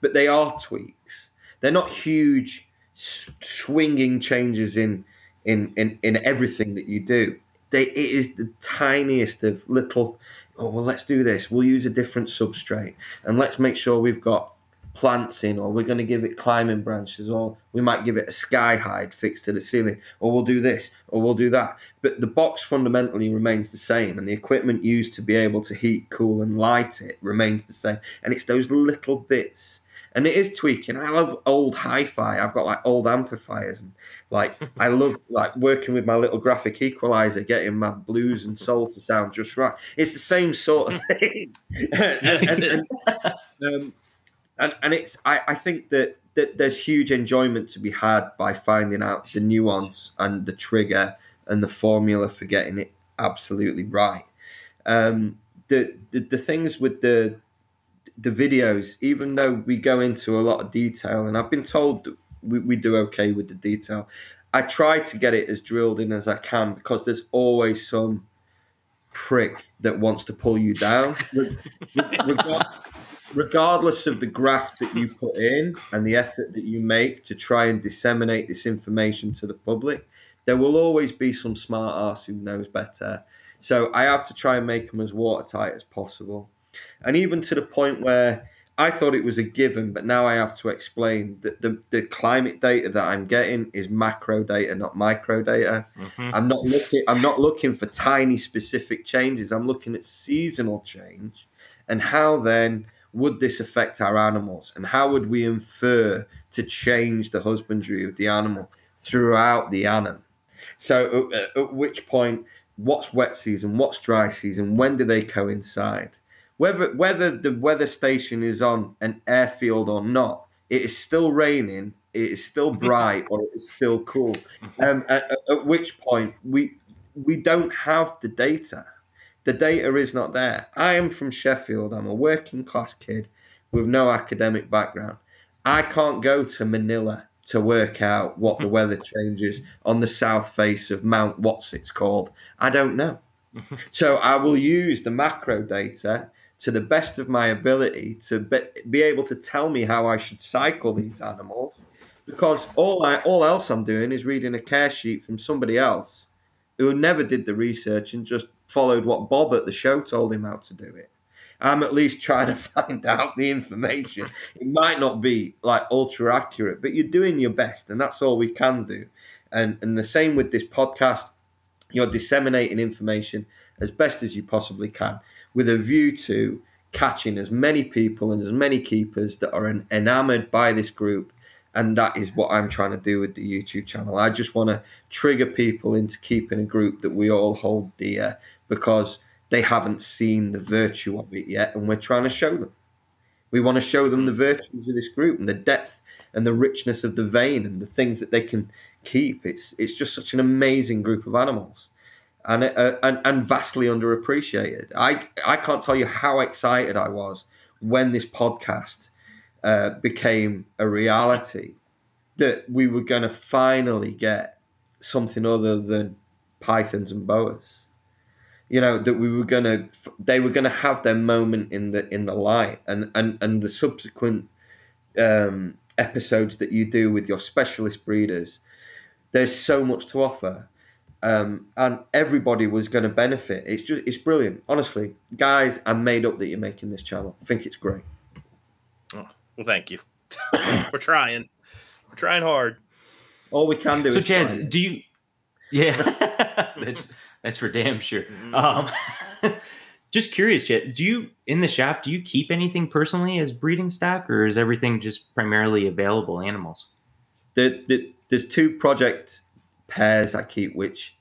But they are tweaks. They're not huge swinging changes in in, in, in everything that you do. They, it is the tiniest of little, oh, well, let's do this. We'll use a different substrate. And let's make sure we've got plants in, or we're going to give it climbing branches, or we might give it a sky hide fixed to the ceiling, or we'll do this, or we'll do that. But the box fundamentally remains the same, and the equipment used to be able to heat, cool, and light it remains the same. And it's those little bits, and it is tweaking. I love old hi-fi. I've got like old amplifiers, and like I love like working with my little graphic equalizer, getting my blues and soul to sound just right. It's the same sort of thing. and, and, and, um, And and it's I, I think that, that there's huge enjoyment to be had by finding out the nuance and the trigger and the formula for getting it absolutely right. Um, the, the the things with the the videos, even though we go into a lot of detail, and I've been told we, we do okay with the detail, I try to get it as drilled in as I can, because there's always some prick that wants to pull you down. Regardless of the graft that you put in and the effort that you make to try and disseminate this information to the public, there will always be some smart arse who knows better. So I have to try and make them as watertight as possible. And even to the point where I thought it was a given, but now I have to explain that the, the climate data that I'm getting is macro data, not micro data. Mm-hmm. I'm not looking, I'm not looking for tiny specific changes. I'm looking at seasonal change, and how then would this affect our animals? And how would we infer to change the husbandry of the animal throughout the annum? So at, at which point, what's wet season? What's dry season? When do they coincide? Whether whether the weather station is on an airfield or not, it is still raining, it is still bright, or it is still cool. Um, at, at which point, we we don't have the data. The data is not there. I am from Sheffield. I'm a working class kid with no academic background. I can't go to Manila to work out what the weather changes on the south face of Mount what's it's called. I don't know. So I will use the macro data to the best of my ability to be, be able to tell me how I should cycle these animals, because all I, all else I'm doing is reading a care sheet from somebody else who never did the research and just followed what Bob at the show told him how to do it. I'm at least trying to find out the information. It might not be like ultra accurate, but you're doing your best, and that's all we can do. And and the same with this podcast, you're disseminating information as best as you possibly can with a view to catching as many people and as many keepers that are en- enamored by this group. And that is what I'm trying to do with the YouTube channel. I just want to trigger people into keeping a group that we all hold dear, because they haven't seen the virtue of it yet, and we're trying to show them. We want to show them the virtues of this group and the depth and the richness of the vein and the things that they can keep. It's it's just such an amazing group of animals, and uh, and, and vastly underappreciated. I, I can't tell you how excited I was when this podcast uh, became a reality, that we were going to finally get something other than pythons and boas. You know, that we were going to, they were going to have their moment in the in the light, and and and the subsequent um, episodes that you do with your specialist breeders. There's so much to offer, um, and everybody was going to benefit. It's just, it's brilliant, honestly, guys. I'm made up that you're making this channel. I think it's great. Oh, well, thank you. We're trying, we're trying hard. All we can do. So, is Chaz, try do you? Yeah, that's. That's for damn sure. Um, just curious, Chad, do you, in the shop, do you keep anything personally as breeding stock, or is everything just primarily available animals? The, the, there's two project pairs I keep, which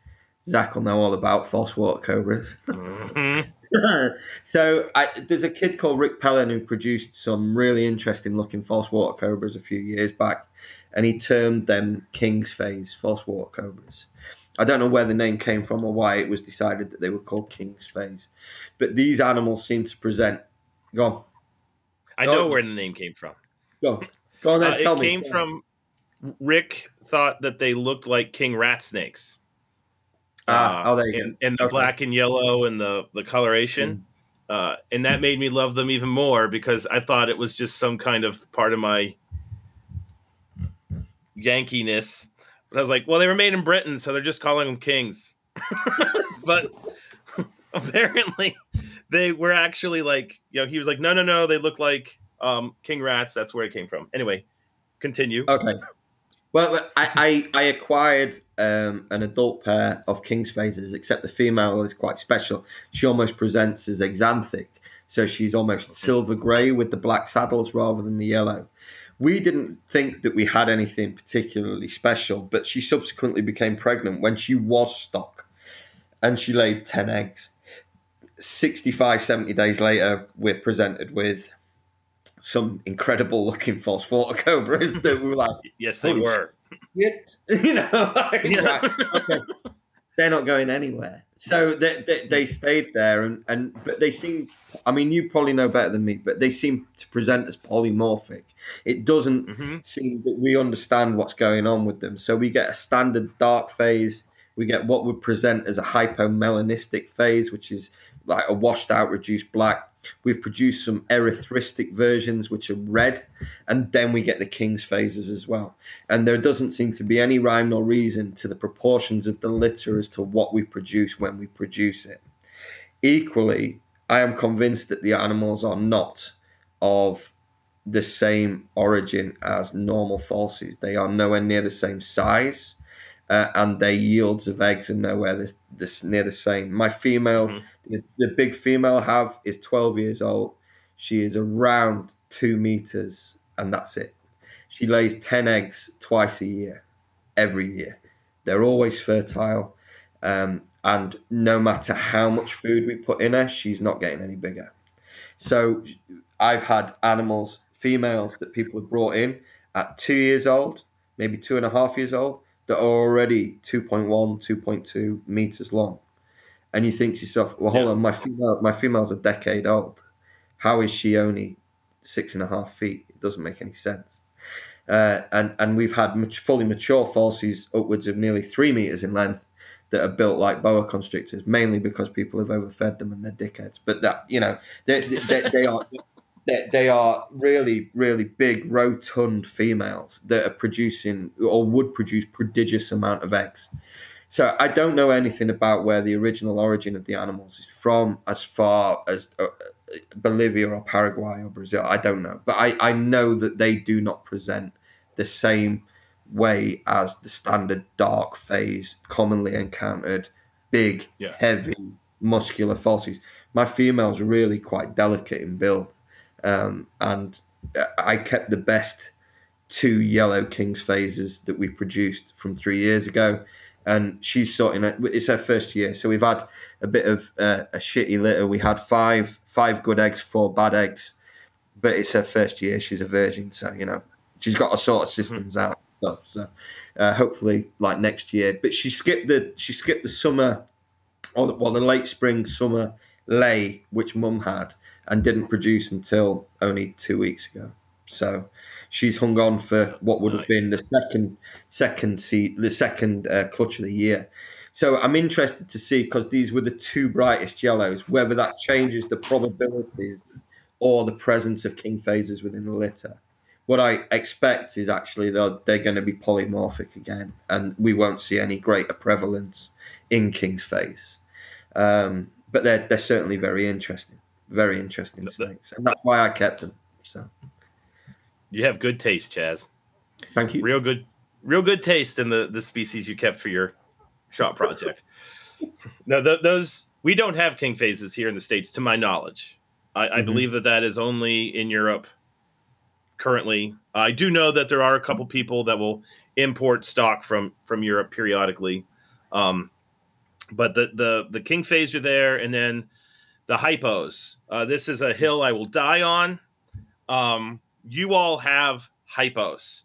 Zach will know all about, false water cobras. Mm-hmm. So I, there's a kid called Rick Pellin who produced some really interesting looking false water cobras a few years back, and he termed them King's Phase false water cobras. I don't know where the name came from or why it was decided that they were called King's Phase, but these animals seem to present. Go on. Go I know on. Where the name came from. Go on. Go on then, uh, tell it me. It came from Rick thought that they looked like king rat snakes. Ah, uh, oh, there you and, go. And the okay. black and yellow and the, the coloration. Mm. Uh, and that made me love them even more, because I thought it was just some kind of part of my Yankiness. But I was like, well, they were made in Britain, so they're just calling them kings. But apparently they were actually like, you know, he was like, no, no, no. They look like um, king rats. That's where it came from. Anyway, continue. Okay. Well, I, I, I acquired um, an adult pair of King's Phases, except the female is quite special. She almost presents as exanthic. So she's almost silver gray with the black saddles rather than the yellow. We didn't think that we had anything particularly special, but she subsequently became pregnant when she was stock, and she laid ten eggs. sixty-five, seventy days later, we're presented with some incredible looking false water cobras that we were like, yes, they were. Shit. You know, like, yeah. Like, okay, they're not going anywhere. So they, they, they stayed there, and, and but they seem, I mean, you probably know better than me, but they seem to present as polymorphic. It doesn't mm-hmm. seem that we understand what's going on with them. So we get a standard dark phase. We get what would present as a hypomelanistic phase, which is like a washed out, reduced black. We've produced some erythristic versions, which are red. And then we get the King's Phases as well. And there doesn't seem to be any rhyme nor reason to the proportions of the litter as to what we produce when we produce it. Equally, I am convinced that the animals are not of the same origin as normal falsies. They are nowhere near the same size, uh, and their yields of eggs are nowhere this, this near the same. My female, mm-hmm. the, the big female I have is twelve years old. She is around two meters, and that's it. She lays ten eggs twice a year, every year. They're always fertile. Um, And no matter how much food we put in her, she's not getting any bigger. So I've had animals, females, that people have brought in at two years old, maybe two and a half years old, that are already two point one, two point two meters long. And you think to yourself, well, hold yeah. on, my female, my female's a decade old. How is she only six and a half feet? It doesn't make any sense. Uh, and, and we've had much fully mature falsies upwards of nearly three metres in length that are built like boa constrictors, mainly because people have overfed them and they're dickheads. But that, you know, they, they, they are they, they are really, really big, rotund females that are producing or would produce prodigious amount of eggs. So I don't know anything about where the original origin of the animals is from as far as uh, Bolivia or Paraguay or Brazil. I don't know. But I, I know that they do not present the same way as the standard dark phase commonly encountered big, yeah. heavy, muscular falsies. My female's really quite delicate in build. Um, and I kept the best two yellow king's phases that we produced from three years ago. And she's sorting it. It's her first year. So we've had a bit of uh, a shitty litter. We had five, five good eggs, four bad eggs, but it's her first year. She's a virgin. So, you know, she's got a sort of systems mm-hmm. out. Stuff. So uh, hopefully like next year, but she skipped the she skipped the summer or the, well the late spring summer lay which mum had and didn't produce until only two weeks ago, so she's hung on for what would have been the second second seed the second uh, clutch of the year. So I'm interested to see, because these were the two brightest yellows, whether that changes the probabilities or the presence of king phases within the litter. What I expect is actually they're, they're going to be polymorphic again, and we won't see any greater prevalence in king's phase. Um, but they're they're certainly very interesting, very interesting that's snakes, and that's why I kept them. So you have good taste, Chaz. Thank you. Real good, real good taste in the, the species you kept for your shop project. Now th- those we don't have king phases here in the States, to my knowledge. I, I mm-hmm. believe that that is only in Europe. Currently, I do know that there are a couple people that will import stock from, from Europe periodically. Um, but the, the, the king phase are there, and then the hypos. Uh, this is a hill I will die on. Um, you all have hypos.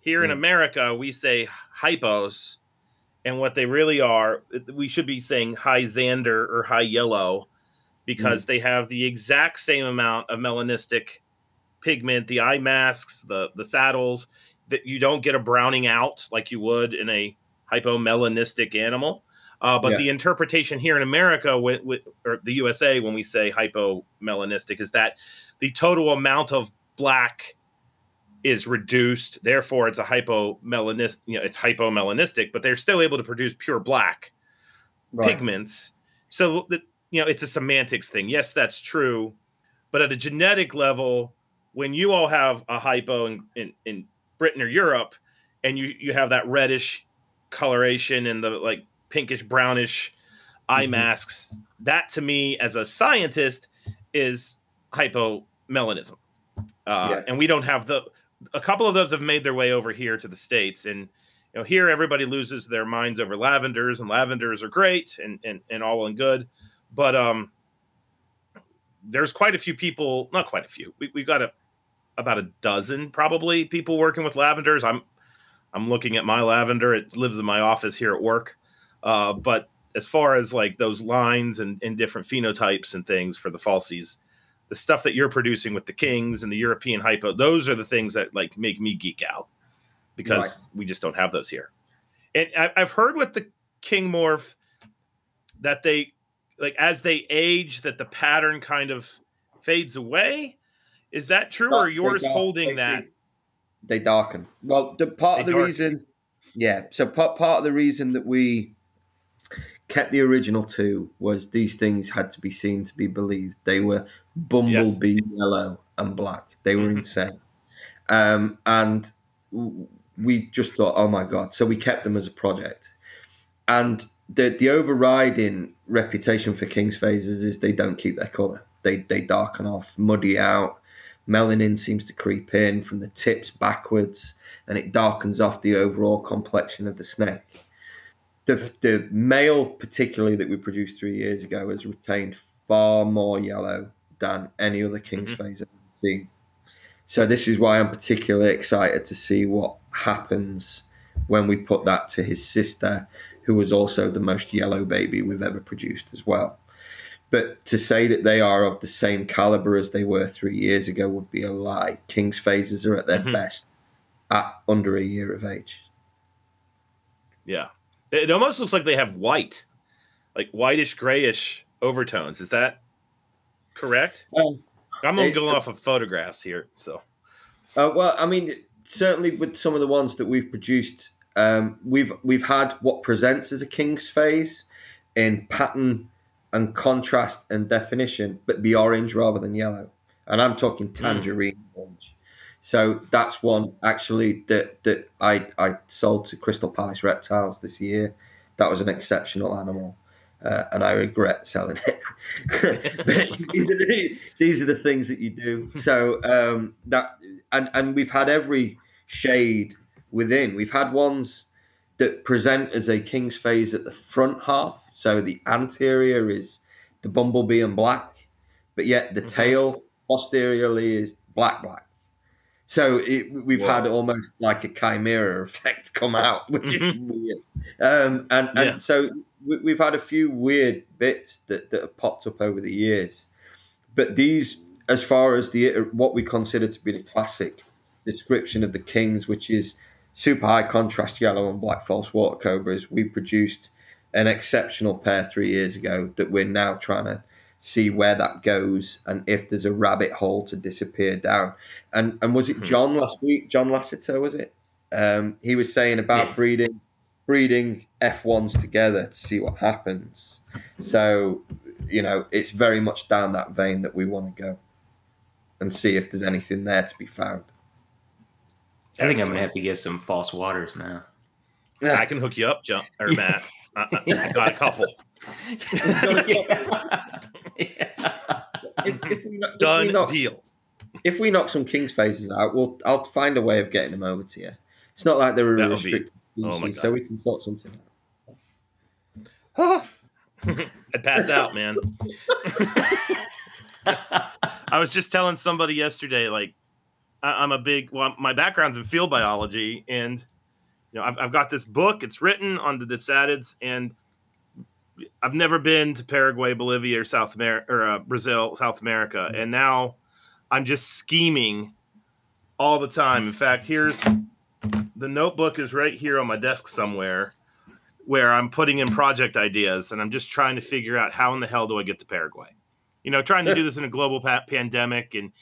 Here in America, we say hypos, and what they really are, we should be saying high Xander or high yellow, because mm. they have the exact same amount of melanistic pigment, the eye masks, the the saddles, that you don't get a browning out like you would in a hypomelanistic animal. Uh, but yeah. the interpretation here in America, with, with, or the U S A, when we say hypomelanistic, is that the total amount of black is reduced. Therefore, it's a hypomelanistic. You know, it's hypomelanistic, but they're still able to produce pure black right. pigments. So that, you know, it's a semantics thing. Yes, that's true, but at a genetic level. When you all have a hypo in, in, in Britain or Europe, and you, you have that reddish coloration and the like pinkish brownish eye mm-hmm. masks, that to me as a scientist is hypomelanism. Uh, yeah. And we don't have the a couple of those have made their way over here to the States, and you know here everybody loses their minds over lavenders, and lavenders are great and and, and all and good, but um, there's quite a few people, not quite a few. We, we've got a. about a dozen probably people working with lavenders. I'm, I'm looking at my lavender. It lives in my office here at work. Uh, but as far as like those lines and, and different phenotypes and things for the falsies, the stuff that you're producing with the kings and the European hypo, those are the things that like make me geek out, because right. we just don't have those here. And I, I've heard with the king morph that they like, as they age, that the pattern kind of fades away. Is that true, but or yours dark, holding they, that? They darken. Well, the part they of the darken. reason, yeah. So part part of the reason that we kept the original two was these things had to be seen to be believed. They were bumblebee yes. yellow and black. They were mm-hmm. insane, um, and we just thought, oh my god. So we kept them as a project, and the the overriding reputation for king's phases is they don't keep their color. They they darken off, muddy out. Melanin seems to creep in from the tips backwards, and it darkens off the overall complexion of the snake. The, the male, particularly, that we produced three years ago has retained far more yellow than any other king's mm-hmm. phase I've seen. So this is why I'm particularly excited to see what happens when we put that to his sister, who was also the most yellow baby we've ever produced as well. But to say that they are of the same caliber as they were three years ago would be a lie. King's phases are at their mm-hmm. best at under a year of age. Yeah. It almost looks like they have white, like whitish, grayish overtones. Is that correct? Um, I'm only going it, off of photographs here. So, uh, well, I mean, certainly with some of the ones that we've produced, um, we've we've had what presents as a king's phase in pattern and contrast and definition, but be orange rather than yellow. And I'm talking tangerine mm. orange. So that's one actually that, that I, I sold to Crystal Palace Reptiles this year. That was an exceptional animal, uh, and I regret selling it. these, are the, these are the things that you do. So um, that and, and we've had every shade within. We've had ones that present as a king's phase at the front half. So the anterior is the bumblebee and black, but yet the mm-hmm. tail posteriorly is black, black. So it, we've Whoa. had almost like a chimera effect come out, which is weird. Um, and and yeah. so we, we've had a few weird bits that, that have popped up over the years. But these, as far as the what we consider to be the classic description of the kings, which is super high contrast yellow and black false water cobras, we produced an exceptional pair three years ago that we're now trying to see where that goes and if there's a rabbit hole to disappear down. And and was it John last week? John Lasseter, was it? Um, he was saying about yeah. breeding breeding F ones together to see what happens. So, you know, it's very much down that vein that we want to go and see if there's anything there to be found. I think I'm going to have to get some false waters now. I can hook you up, John, or Matt. I, I got a couple. yeah. if, if we, if Done we knock, deal. If we knock some king's phases out, we'll I'll find a way of getting them over to you. It's not like they're a restricted be, species, oh so we can sort something out. I'd pass out, man. I was just telling somebody yesterday, like, I, I'm a big, well, my background's in field biology, and you know, I've, I've got this book. It's written on the Dipsatids, and I've never been to Paraguay, Bolivia, or South America, or uh, Brazil, South America. And now I'm just scheming all the time. In fact, here's the notebook is right here on my desk somewhere, where I'm putting in project ideas, and I'm just trying to figure out how in the hell do I get to Paraguay? You know, trying to do this in a global pa- pandemic, and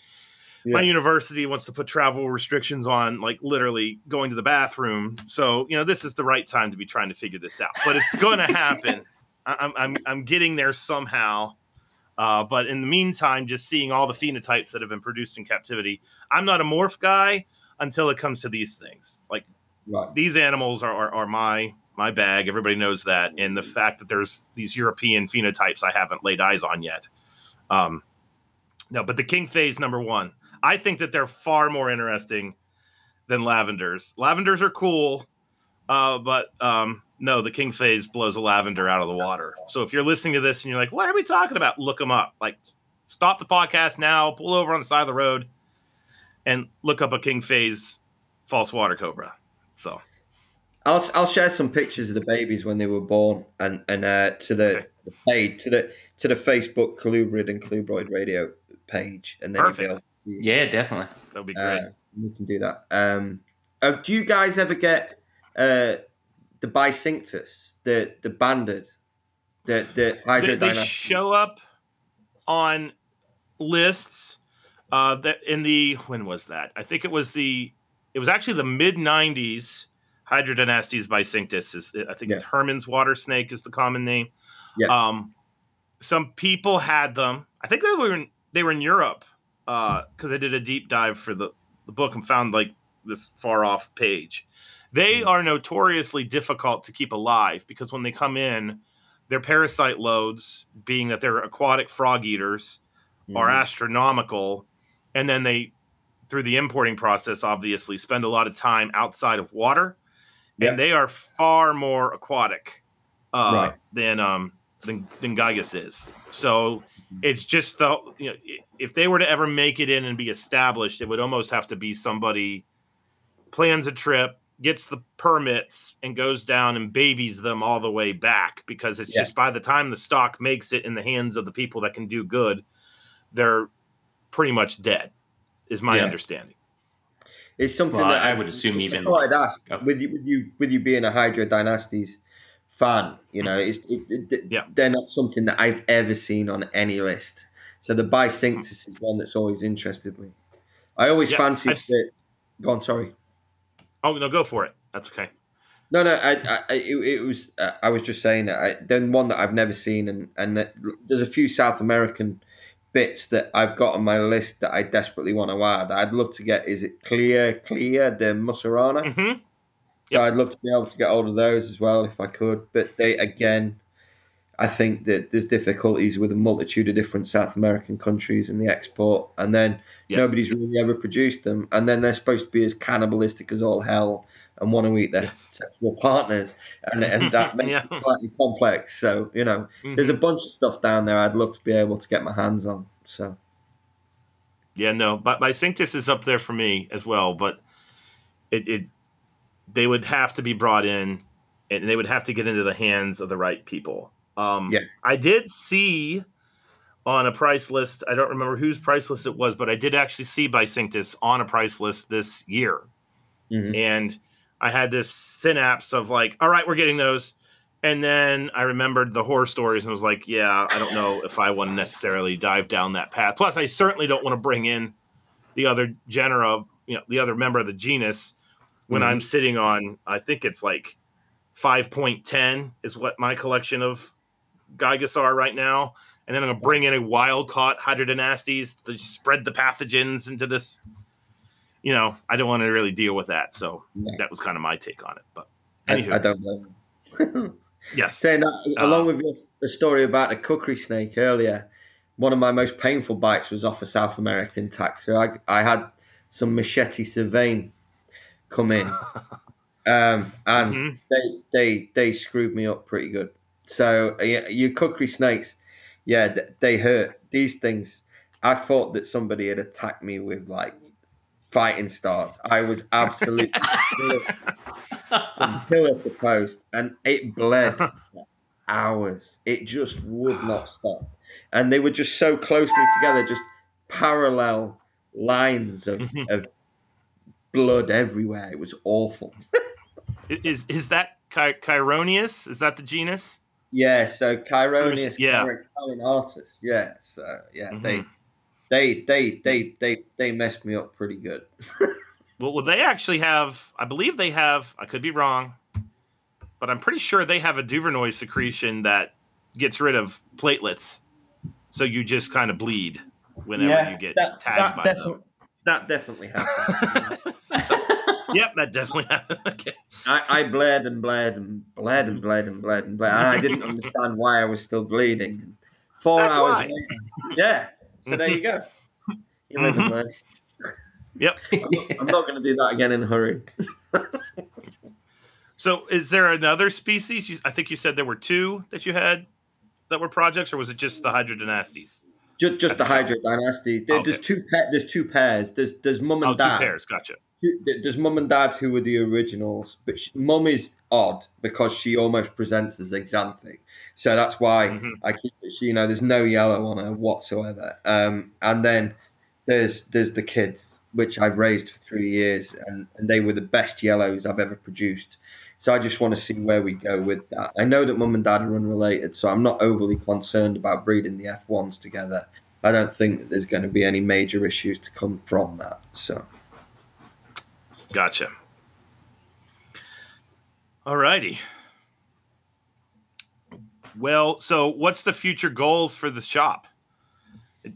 yeah. my university wants to put travel restrictions on, like literally going to the bathroom. So, you know, this is the right time to be trying to figure this out, but it's going to happen. I'm, I'm, I'm getting there somehow. Uh, but in the meantime, just seeing all the phenotypes that have been produced in captivity, I'm not a morph guy until it comes to these things. Like right. these animals are, are, are my, my bag. Everybody knows that. And the fact that there's these European phenotypes I haven't laid eyes on yet. Um, no, but the king phase, number one, I think that they're far more interesting than lavenders. Lavenders are cool, uh, but um, no, the king phase blows a lavender out of the water. So if you're listening to this and you're like, what are we talking about? Look them up. Like, stop the podcast now, pull over on the side of the road, and look up a king phase false water cobra. So I'll I'll share some pictures of the babies when they were born and and uh, to the okay. page to the to the Facebook Colubrid and Colubroid Radio page, and then Perfect. You'll Yeah, definitely. That'll be great. Uh, we can do that. Um, oh, do you guys ever get uh, the bicinctus, the the banded, the the hydrodynasty? They, they show up on lists uh, that in the when was that? I think it was the it was actually the mid nineties. Hydrodynastes bicinctus is I think yeah. it's Herman's water snake is the common name. Yeah. Um, some people had them. I think they were in, they were in Europe. Because uh, I did a deep dive for the, the book and found like this far off page. They are notoriously difficult to keep alive because when they come in, their parasite loads, being that they're aquatic frog eaters, mm-hmm. are astronomical. And then they, through the importing process, obviously spend a lot of time outside of water. Yep. And they are far more aquatic uh, right. than um, than than Gygus is. So it's just the you know if they were to ever make it in and be established, it would almost have to be somebody plans a trip, gets the permits, and goes down and babies them all the way back because it's yeah. just by the time the stock makes it in the hands of the people that can do good, they're pretty much dead, is my yeah. understanding. It's something well, that I, I would assume even. I would ask oh. with you, with you, with you being a Hydra Dynasties fan, you know, it's, it, it, yeah. they're not something that I've ever seen on any list. So the bisynctus is one that's always interested me. I always yeah, fancied that. Go on, sorry. Oh no, go for it. That's okay. No, no, I, I, it, it was. Uh, I was just saying that I, then one that I've never seen, and and that, there's a few South American bits that I've got on my list that I desperately want to add. I'd love to get. Is it clear, clear the Mussurana? Mm-hmm. Yep. So I'd love to be able to get hold of those as well if I could. But they again, I think that there's difficulties with a multitude of different South American countries in the export, and then yes. nobody's really ever produced them, and then they're supposed to be as cannibalistic as all hell. And want to eat their yes. sexual partners, and, and that makes yeah. it slightly complex. So, you know, mm-hmm. there's a bunch of stuff down there I'd love to be able to get my hands on. So, yeah, no, but bisynctus is up there for me as well. But it, it, they would have to be brought in, and they would have to get into the hands of the right people. Um, yeah, I did see on a price list. I don't remember whose price list it was, but I did actually see bisynctus on a price list this year, mm-hmm. and I had this synapse of like, all right, we're getting those. And then I remembered the horror stories and was like, yeah, I don't know if I want to necessarily dive down that path. Plus, I certainly don't want to bring in the other genera of, you know, the other member of the genus when mm-hmm. I'm sitting on, I think it's like five point ten is what my collection of Gygas are right now. And then I'm going to bring in a wild-caught Hydrodynastes to spread the pathogens into this. You know, I don't want to really deal with that, so yeah. that was kind of my take on it. But anywho, I, I don't know. yes, saying that uh, along with the story about the kukri snake earlier, one of my most painful bites was off a South American taxa. I I had some Machete Sylvain come in, um, and mm-hmm. they they they screwed me up pretty good. So yeah, your kukri snakes, yeah, they hurt. These things, I thought that somebody had attacked me with like. Fighting starts. I was absolutely from pillar to post, and it bled for hours. It just would not stop, and they were just so closely together, just parallel lines of, of blood everywhere. It was awful. is is that Chi- Chironius? Is that the genus? Yeah. So Chironius, yeah, Chironius. Yeah. So yeah, mm-hmm. they. They they they they they messed me up pretty good. well, well, they actually have. I believe they have. I could be wrong, but I'm pretty sure they have a Duvernoy secretion that gets rid of platelets, so you just kind of bleed whenever yeah, you get that, tagged that by defi- them. That definitely happened. so, yep, that definitely happened. Okay. I, I bled and bled and bled and bled and bled and bled. And I didn't understand why I was still bleeding. Four That's hours why. later, yeah. So there you go. You live and learn. Yep. I'm not going to do that again in a hurry. So is there another species? You, I think you said there were two that you had that were projects, or was it just the Hydrodynastes? Just, just the Hydrodynastes. There, okay. There's two. There's two pairs. There's there's mum and oh, dad. Two pairs. Gotcha. There's mum and dad who were the originals, but she, mum is odd because she almost presents as exanthic, so that's why mm-hmm. I keep it. You know, there's no yellow on her whatsoever. Um, and then there's there's the kids, which I've raised for three years, and, and they were the best yellows I've ever produced. So I just want to see where we go with that. I know that mum and dad are unrelated, so I'm not overly concerned about breeding the F ones together. I don't think that there's going to be any major issues to come from that. So. Gotcha. All righty. Well, so what's the future goals for the shop?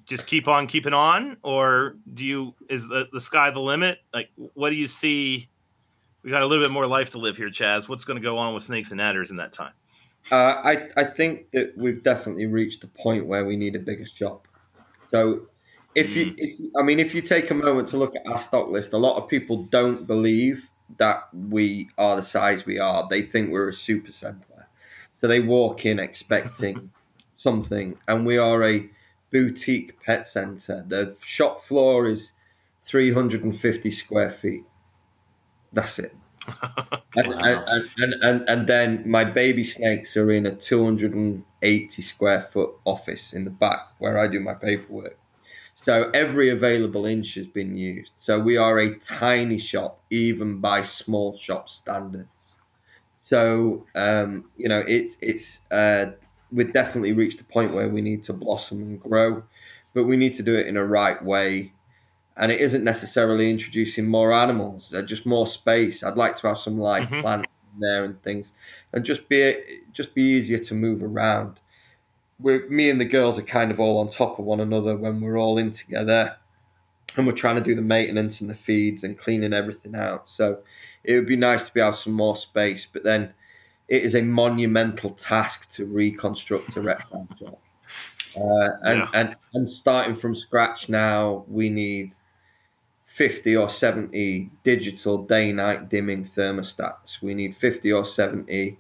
Just keep on keeping on, or do you? Is the, the sky the limit? Like, what do you see? We got a little bit more life to live here, Chaz. What's going to go on with Snakes and Adders in that time? Uh, I I think that we've definitely reached the point where we need a bigger shop. So. If you, if, I mean, if you take a moment to look at our stock list, a lot of people don't believe that we are the size we are. They think we're a super center. So they walk in expecting something, and we are a boutique pet center. The shop floor is three hundred fifty square feet. That's it. wow. and, and, and, and, and then my baby snakes are in a two hundred eighty square foot office in the back where I do my paperwork. So every available inch has been used. So we are a tiny shop, even by small shop standards. So, um, you know, it's it's uh, we've definitely reached a point where we need to blossom and grow, but we need to do it in a right way. And it isn't necessarily introducing more animals, just more space. I'd like to have some live mm-hmm. plants in there and things, and just be just be easier to move around. We're, me and the girls are kind of all on top of one another when we're all in together, and we're trying to do the maintenance and the feeds and cleaning everything out. So it would be nice to be able to have some more space, but then it is a monumental task to reconstruct a reptile shop. Uh, and, yeah. and, and starting from scratch now, we need fifty or seventy digital day-night dimming thermostats. We need fifty or seventy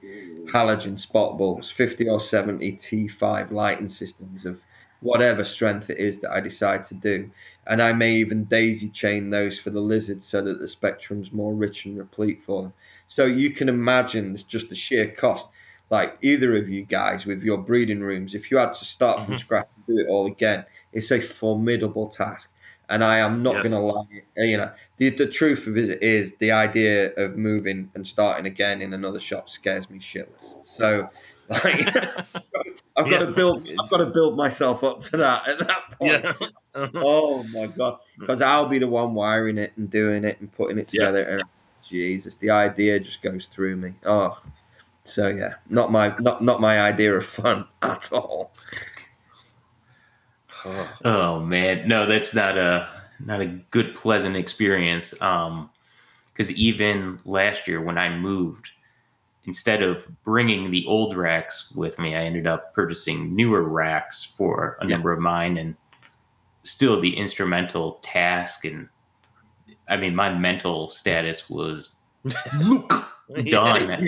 halogen spot bulbs, fifty or seventy T five lighting systems of whatever strength it is that I decide to do. And I may even daisy chain those for the lizards so that the spectrum's more rich and replete for them. So you can imagine just the sheer cost. Like either of you guys with your breeding rooms, if you had to start mm-hmm. from scratch and do it all again, it's a formidable task. And I am not yes. going to lie. You know, the, the truth of it is the idea of moving and starting again in another shop scares me shitless. So, like, I've got yeah. to build. I've got to build myself up to that at that point. Yeah. Oh my god, because I'll be the one wiring it and doing it and putting it together. Yeah. And, Jesus, the idea just goes through me. Oh, so yeah, not my not not my idea of fun at all. Oh man, no, that's not a not a good pleasant experience. Um, because even last year when I moved, instead of bringing the old racks with me, I ended up purchasing newer racks for a yeah. number of mine, and still the instrumental task. And I mean, my mental status was done, yeah.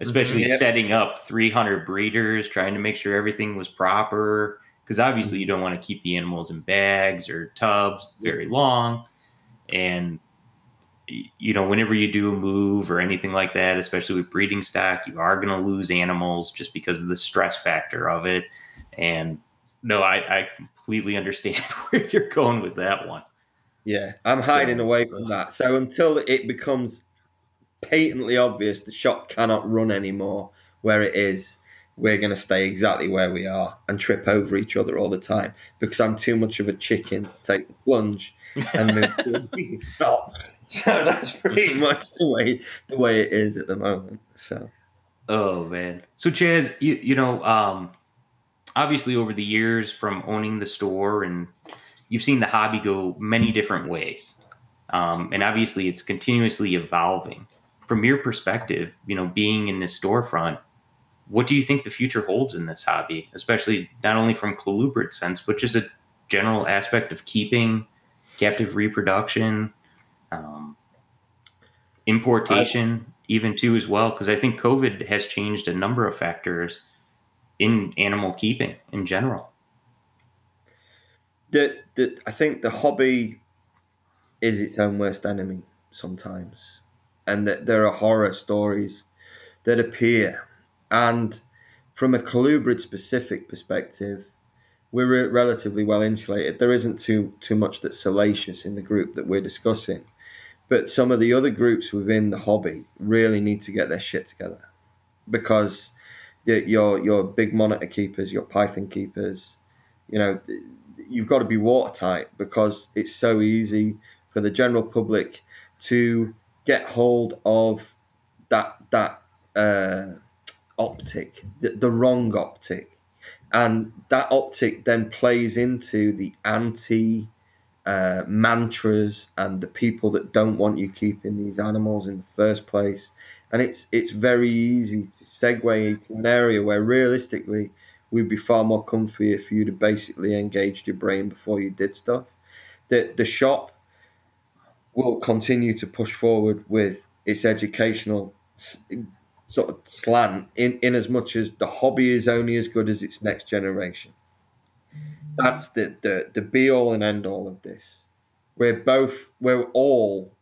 especially yeah. setting up three hundred breeders, trying to make sure everything was proper. Because obviously you don't want to keep the animals in bags or tubs very long. And, you know, whenever you do a move or anything like that, especially with breeding stock, you are going to lose animals just because of the stress factor of it. And no, I, I completely understand where you're going with that one. Yeah, I'm hiding so, away from that. So until it becomes patently obvious the shop cannot run anymore where it is, we're going to stay exactly where we are and trip over each other all the time because I'm too much of a chicken to take the plunge and move to a shop. So that's pretty much the way the way it is at the moment. So, oh man. So Chaz, you you know, um, obviously over the years from owning the store, and you've seen the hobby go many different ways, um, and obviously it's continuously evolving. From your perspective, you know, being in the storefront, what do you think the future holds in this hobby, especially not only from colubrid sense, which is a general aspect of keeping, captive reproduction, um, importation, I, even too as well, because I think COVID has changed a number of factors in animal keeping in general. The, the, I think the hobby is its own worst enemy sometimes, and that there are horror stories that appear. And from a colubrid specific perspective, we're relatively well insulated. There isn't too too much that's salacious in the group that we're discussing. But some of the other groups within the hobby really need to get their shit together, because your your big monitor keepers, your python keepers, you know, you've got to be watertight, because it's so easy for the general public to get hold of that that uh optic, the, the wrong optic, and that optic then plays into the anti uh, mantras and the people that don't want you keeping these animals in the first place. And it's it's very easy to segue into an area where realistically we'd be far more comfy if you'd have basically engaged your brain before you did stuff. The, the shop will continue to push forward with its educational sort of slant, in, in as much as the hobby is only as good as its next generation. That's the, the, the be all and end all of this. We're both, we're all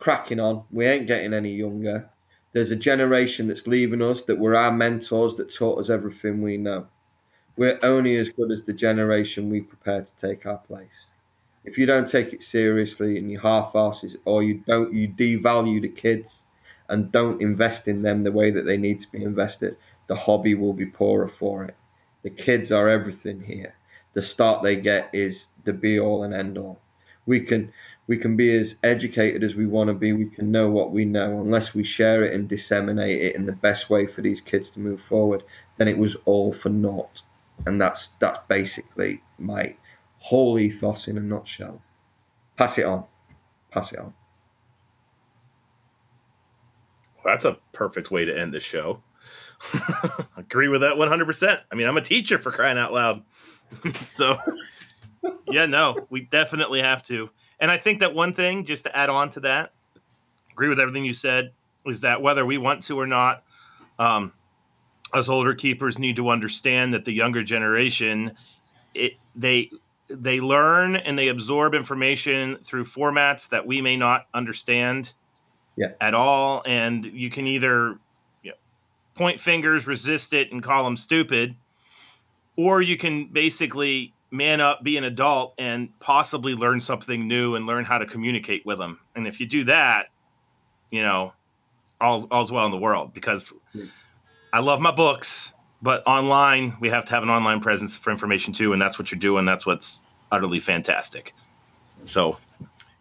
cracking on. We ain't getting any younger. There's a generation that's leaving us that were our mentors that taught us everything we know. We're only as good as the generation we prepare to take our place. if you don't take it seriously and you half-ass it, or you don't, you devalue the kids and don't invest in them the way that they need to be invested, the hobby will be poorer for it. The kids are everything here. The start they get is the be-all and end-all. We can we can be as educated as we want to be. We can know what we know. Unless we share it and disseminate it in the best way for these kids to move forward, then it was all for naught. And that's that's basically my whole ethos in a nutshell. Pass it on. Pass it on. Well, that's a perfect way to end the show. Agree with that one hundred percent. I mean, I'm a teacher, for crying out loud. So, yeah, no, we definitely have to. And I think that one thing, just to add on to that, agree with everything you said, is that whether we want to or not, um, us older keepers need to understand that the younger generation, it they they learn and they absorb information through formats that we may not understand yeah. at all. And you can either you know, point fingers, resist it, and call them stupid, or you can basically man up, be an adult, and possibly learn something new and learn how to communicate with them. And if you do that, you know, all's, all's well in the world, because I love my books, but online, we have to have an online presence for information too. And that's what you're doing. That's what's utterly fantastic. So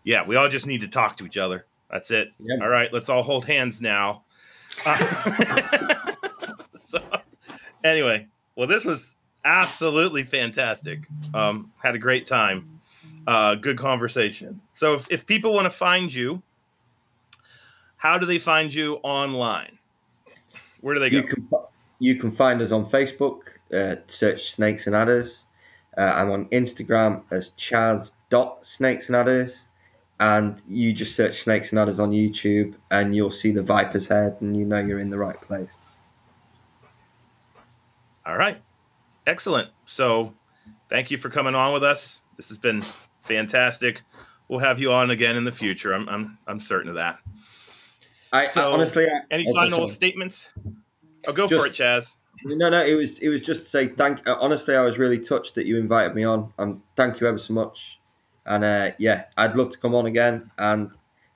yeah, we all just need to talk to each other. That's it. Yep. All right. Let's all hold hands now. Uh, so anyway, well, this was absolutely fantastic. Um, had a great time. Uh, good conversation. So if, if people want to find you, how do they find you online? Where do they go? You can, you can find us on Facebook. Uh, search Snakes and Adders. Uh, I'm on Instagram as chaz dot snakes and adders. And you just search Snakes and Adders on YouTube and you'll see the Viper's Head and you know you're in the right place. All right. Excellent. So thank you for coming on with us. This has been fantastic. We'll have you on again in the future. I'm I'm I'm certain of that. I, so, I honestly I, any I, final I, statements? Oh, go just, for it, Chaz. No, no, it was it was just to say thank honestly I was really touched that you invited me on. Um thank you ever so much. And uh, yeah, I'd love to come on again, and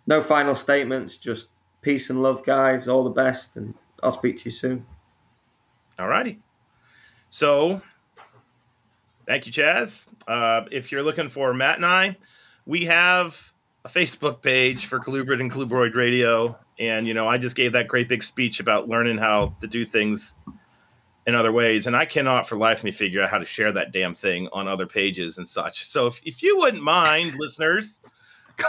no final statements, just peace and love, guys. All the best, and I'll speak to you soon. All righty. So, thank you, Chaz. Uh, if you're looking for Matt and I, we have a Facebook page for Colubrid and Colubroid Radio. And, you know, I just gave that great big speech about learning how to do things in other ways. And I cannot for life me figure out how to share that damn thing on other pages and such. So if, if you wouldn't mind, listeners,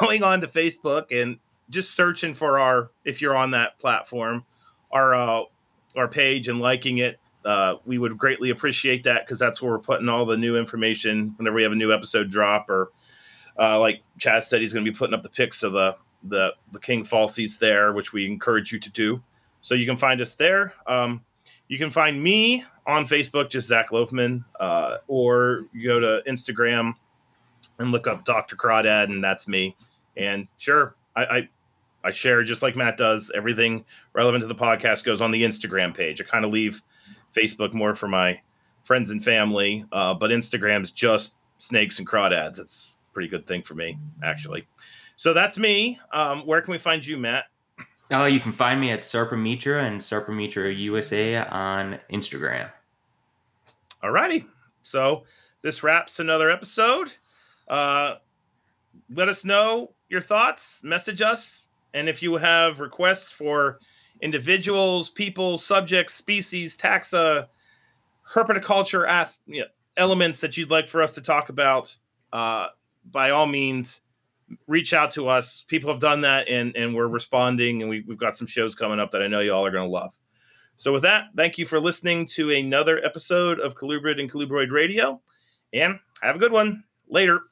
going on to Facebook and just searching for our, if you're on that platform, our, uh, our page and liking it, Uh, we would greatly appreciate that, because that's where we're putting all the new information whenever we have a new episode drop, or uh, like Chaz said, he's going to be putting up the pics of the, the, the King Falsies there, which we encourage you to do. So you can find us there. Um, you can find me on Facebook, just Zach Loafman, uh, or you go to Instagram and look up Doctor Crawdad, and that's me. And sure, I, I I share, just like Matt does, everything relevant to the podcast goes on the Instagram page. I kind of leave Facebook more for my friends and family, uh, but Instagram's just Snakes and Crawdads. It's a pretty good thing for me, actually. So that's me. Um, where can we find you, Matt? Oh, you can find me at Sarpamitra and Sarpamitra U S A on Instagram. All righty. So this wraps another episode. Uh, let us know your thoughts. Message us. And if you have requests for individuals, people, subjects, species, taxa, herpetoculture as- you know, elements that you'd like for us to talk about, uh, by all means, reach out to us. People have done that, and, and we're responding, and we, we've got some shows coming up that I know you all are going to love. So with that, thank you for listening to another episode of Colubrid and Colubroid Radio, and have a good one. Later.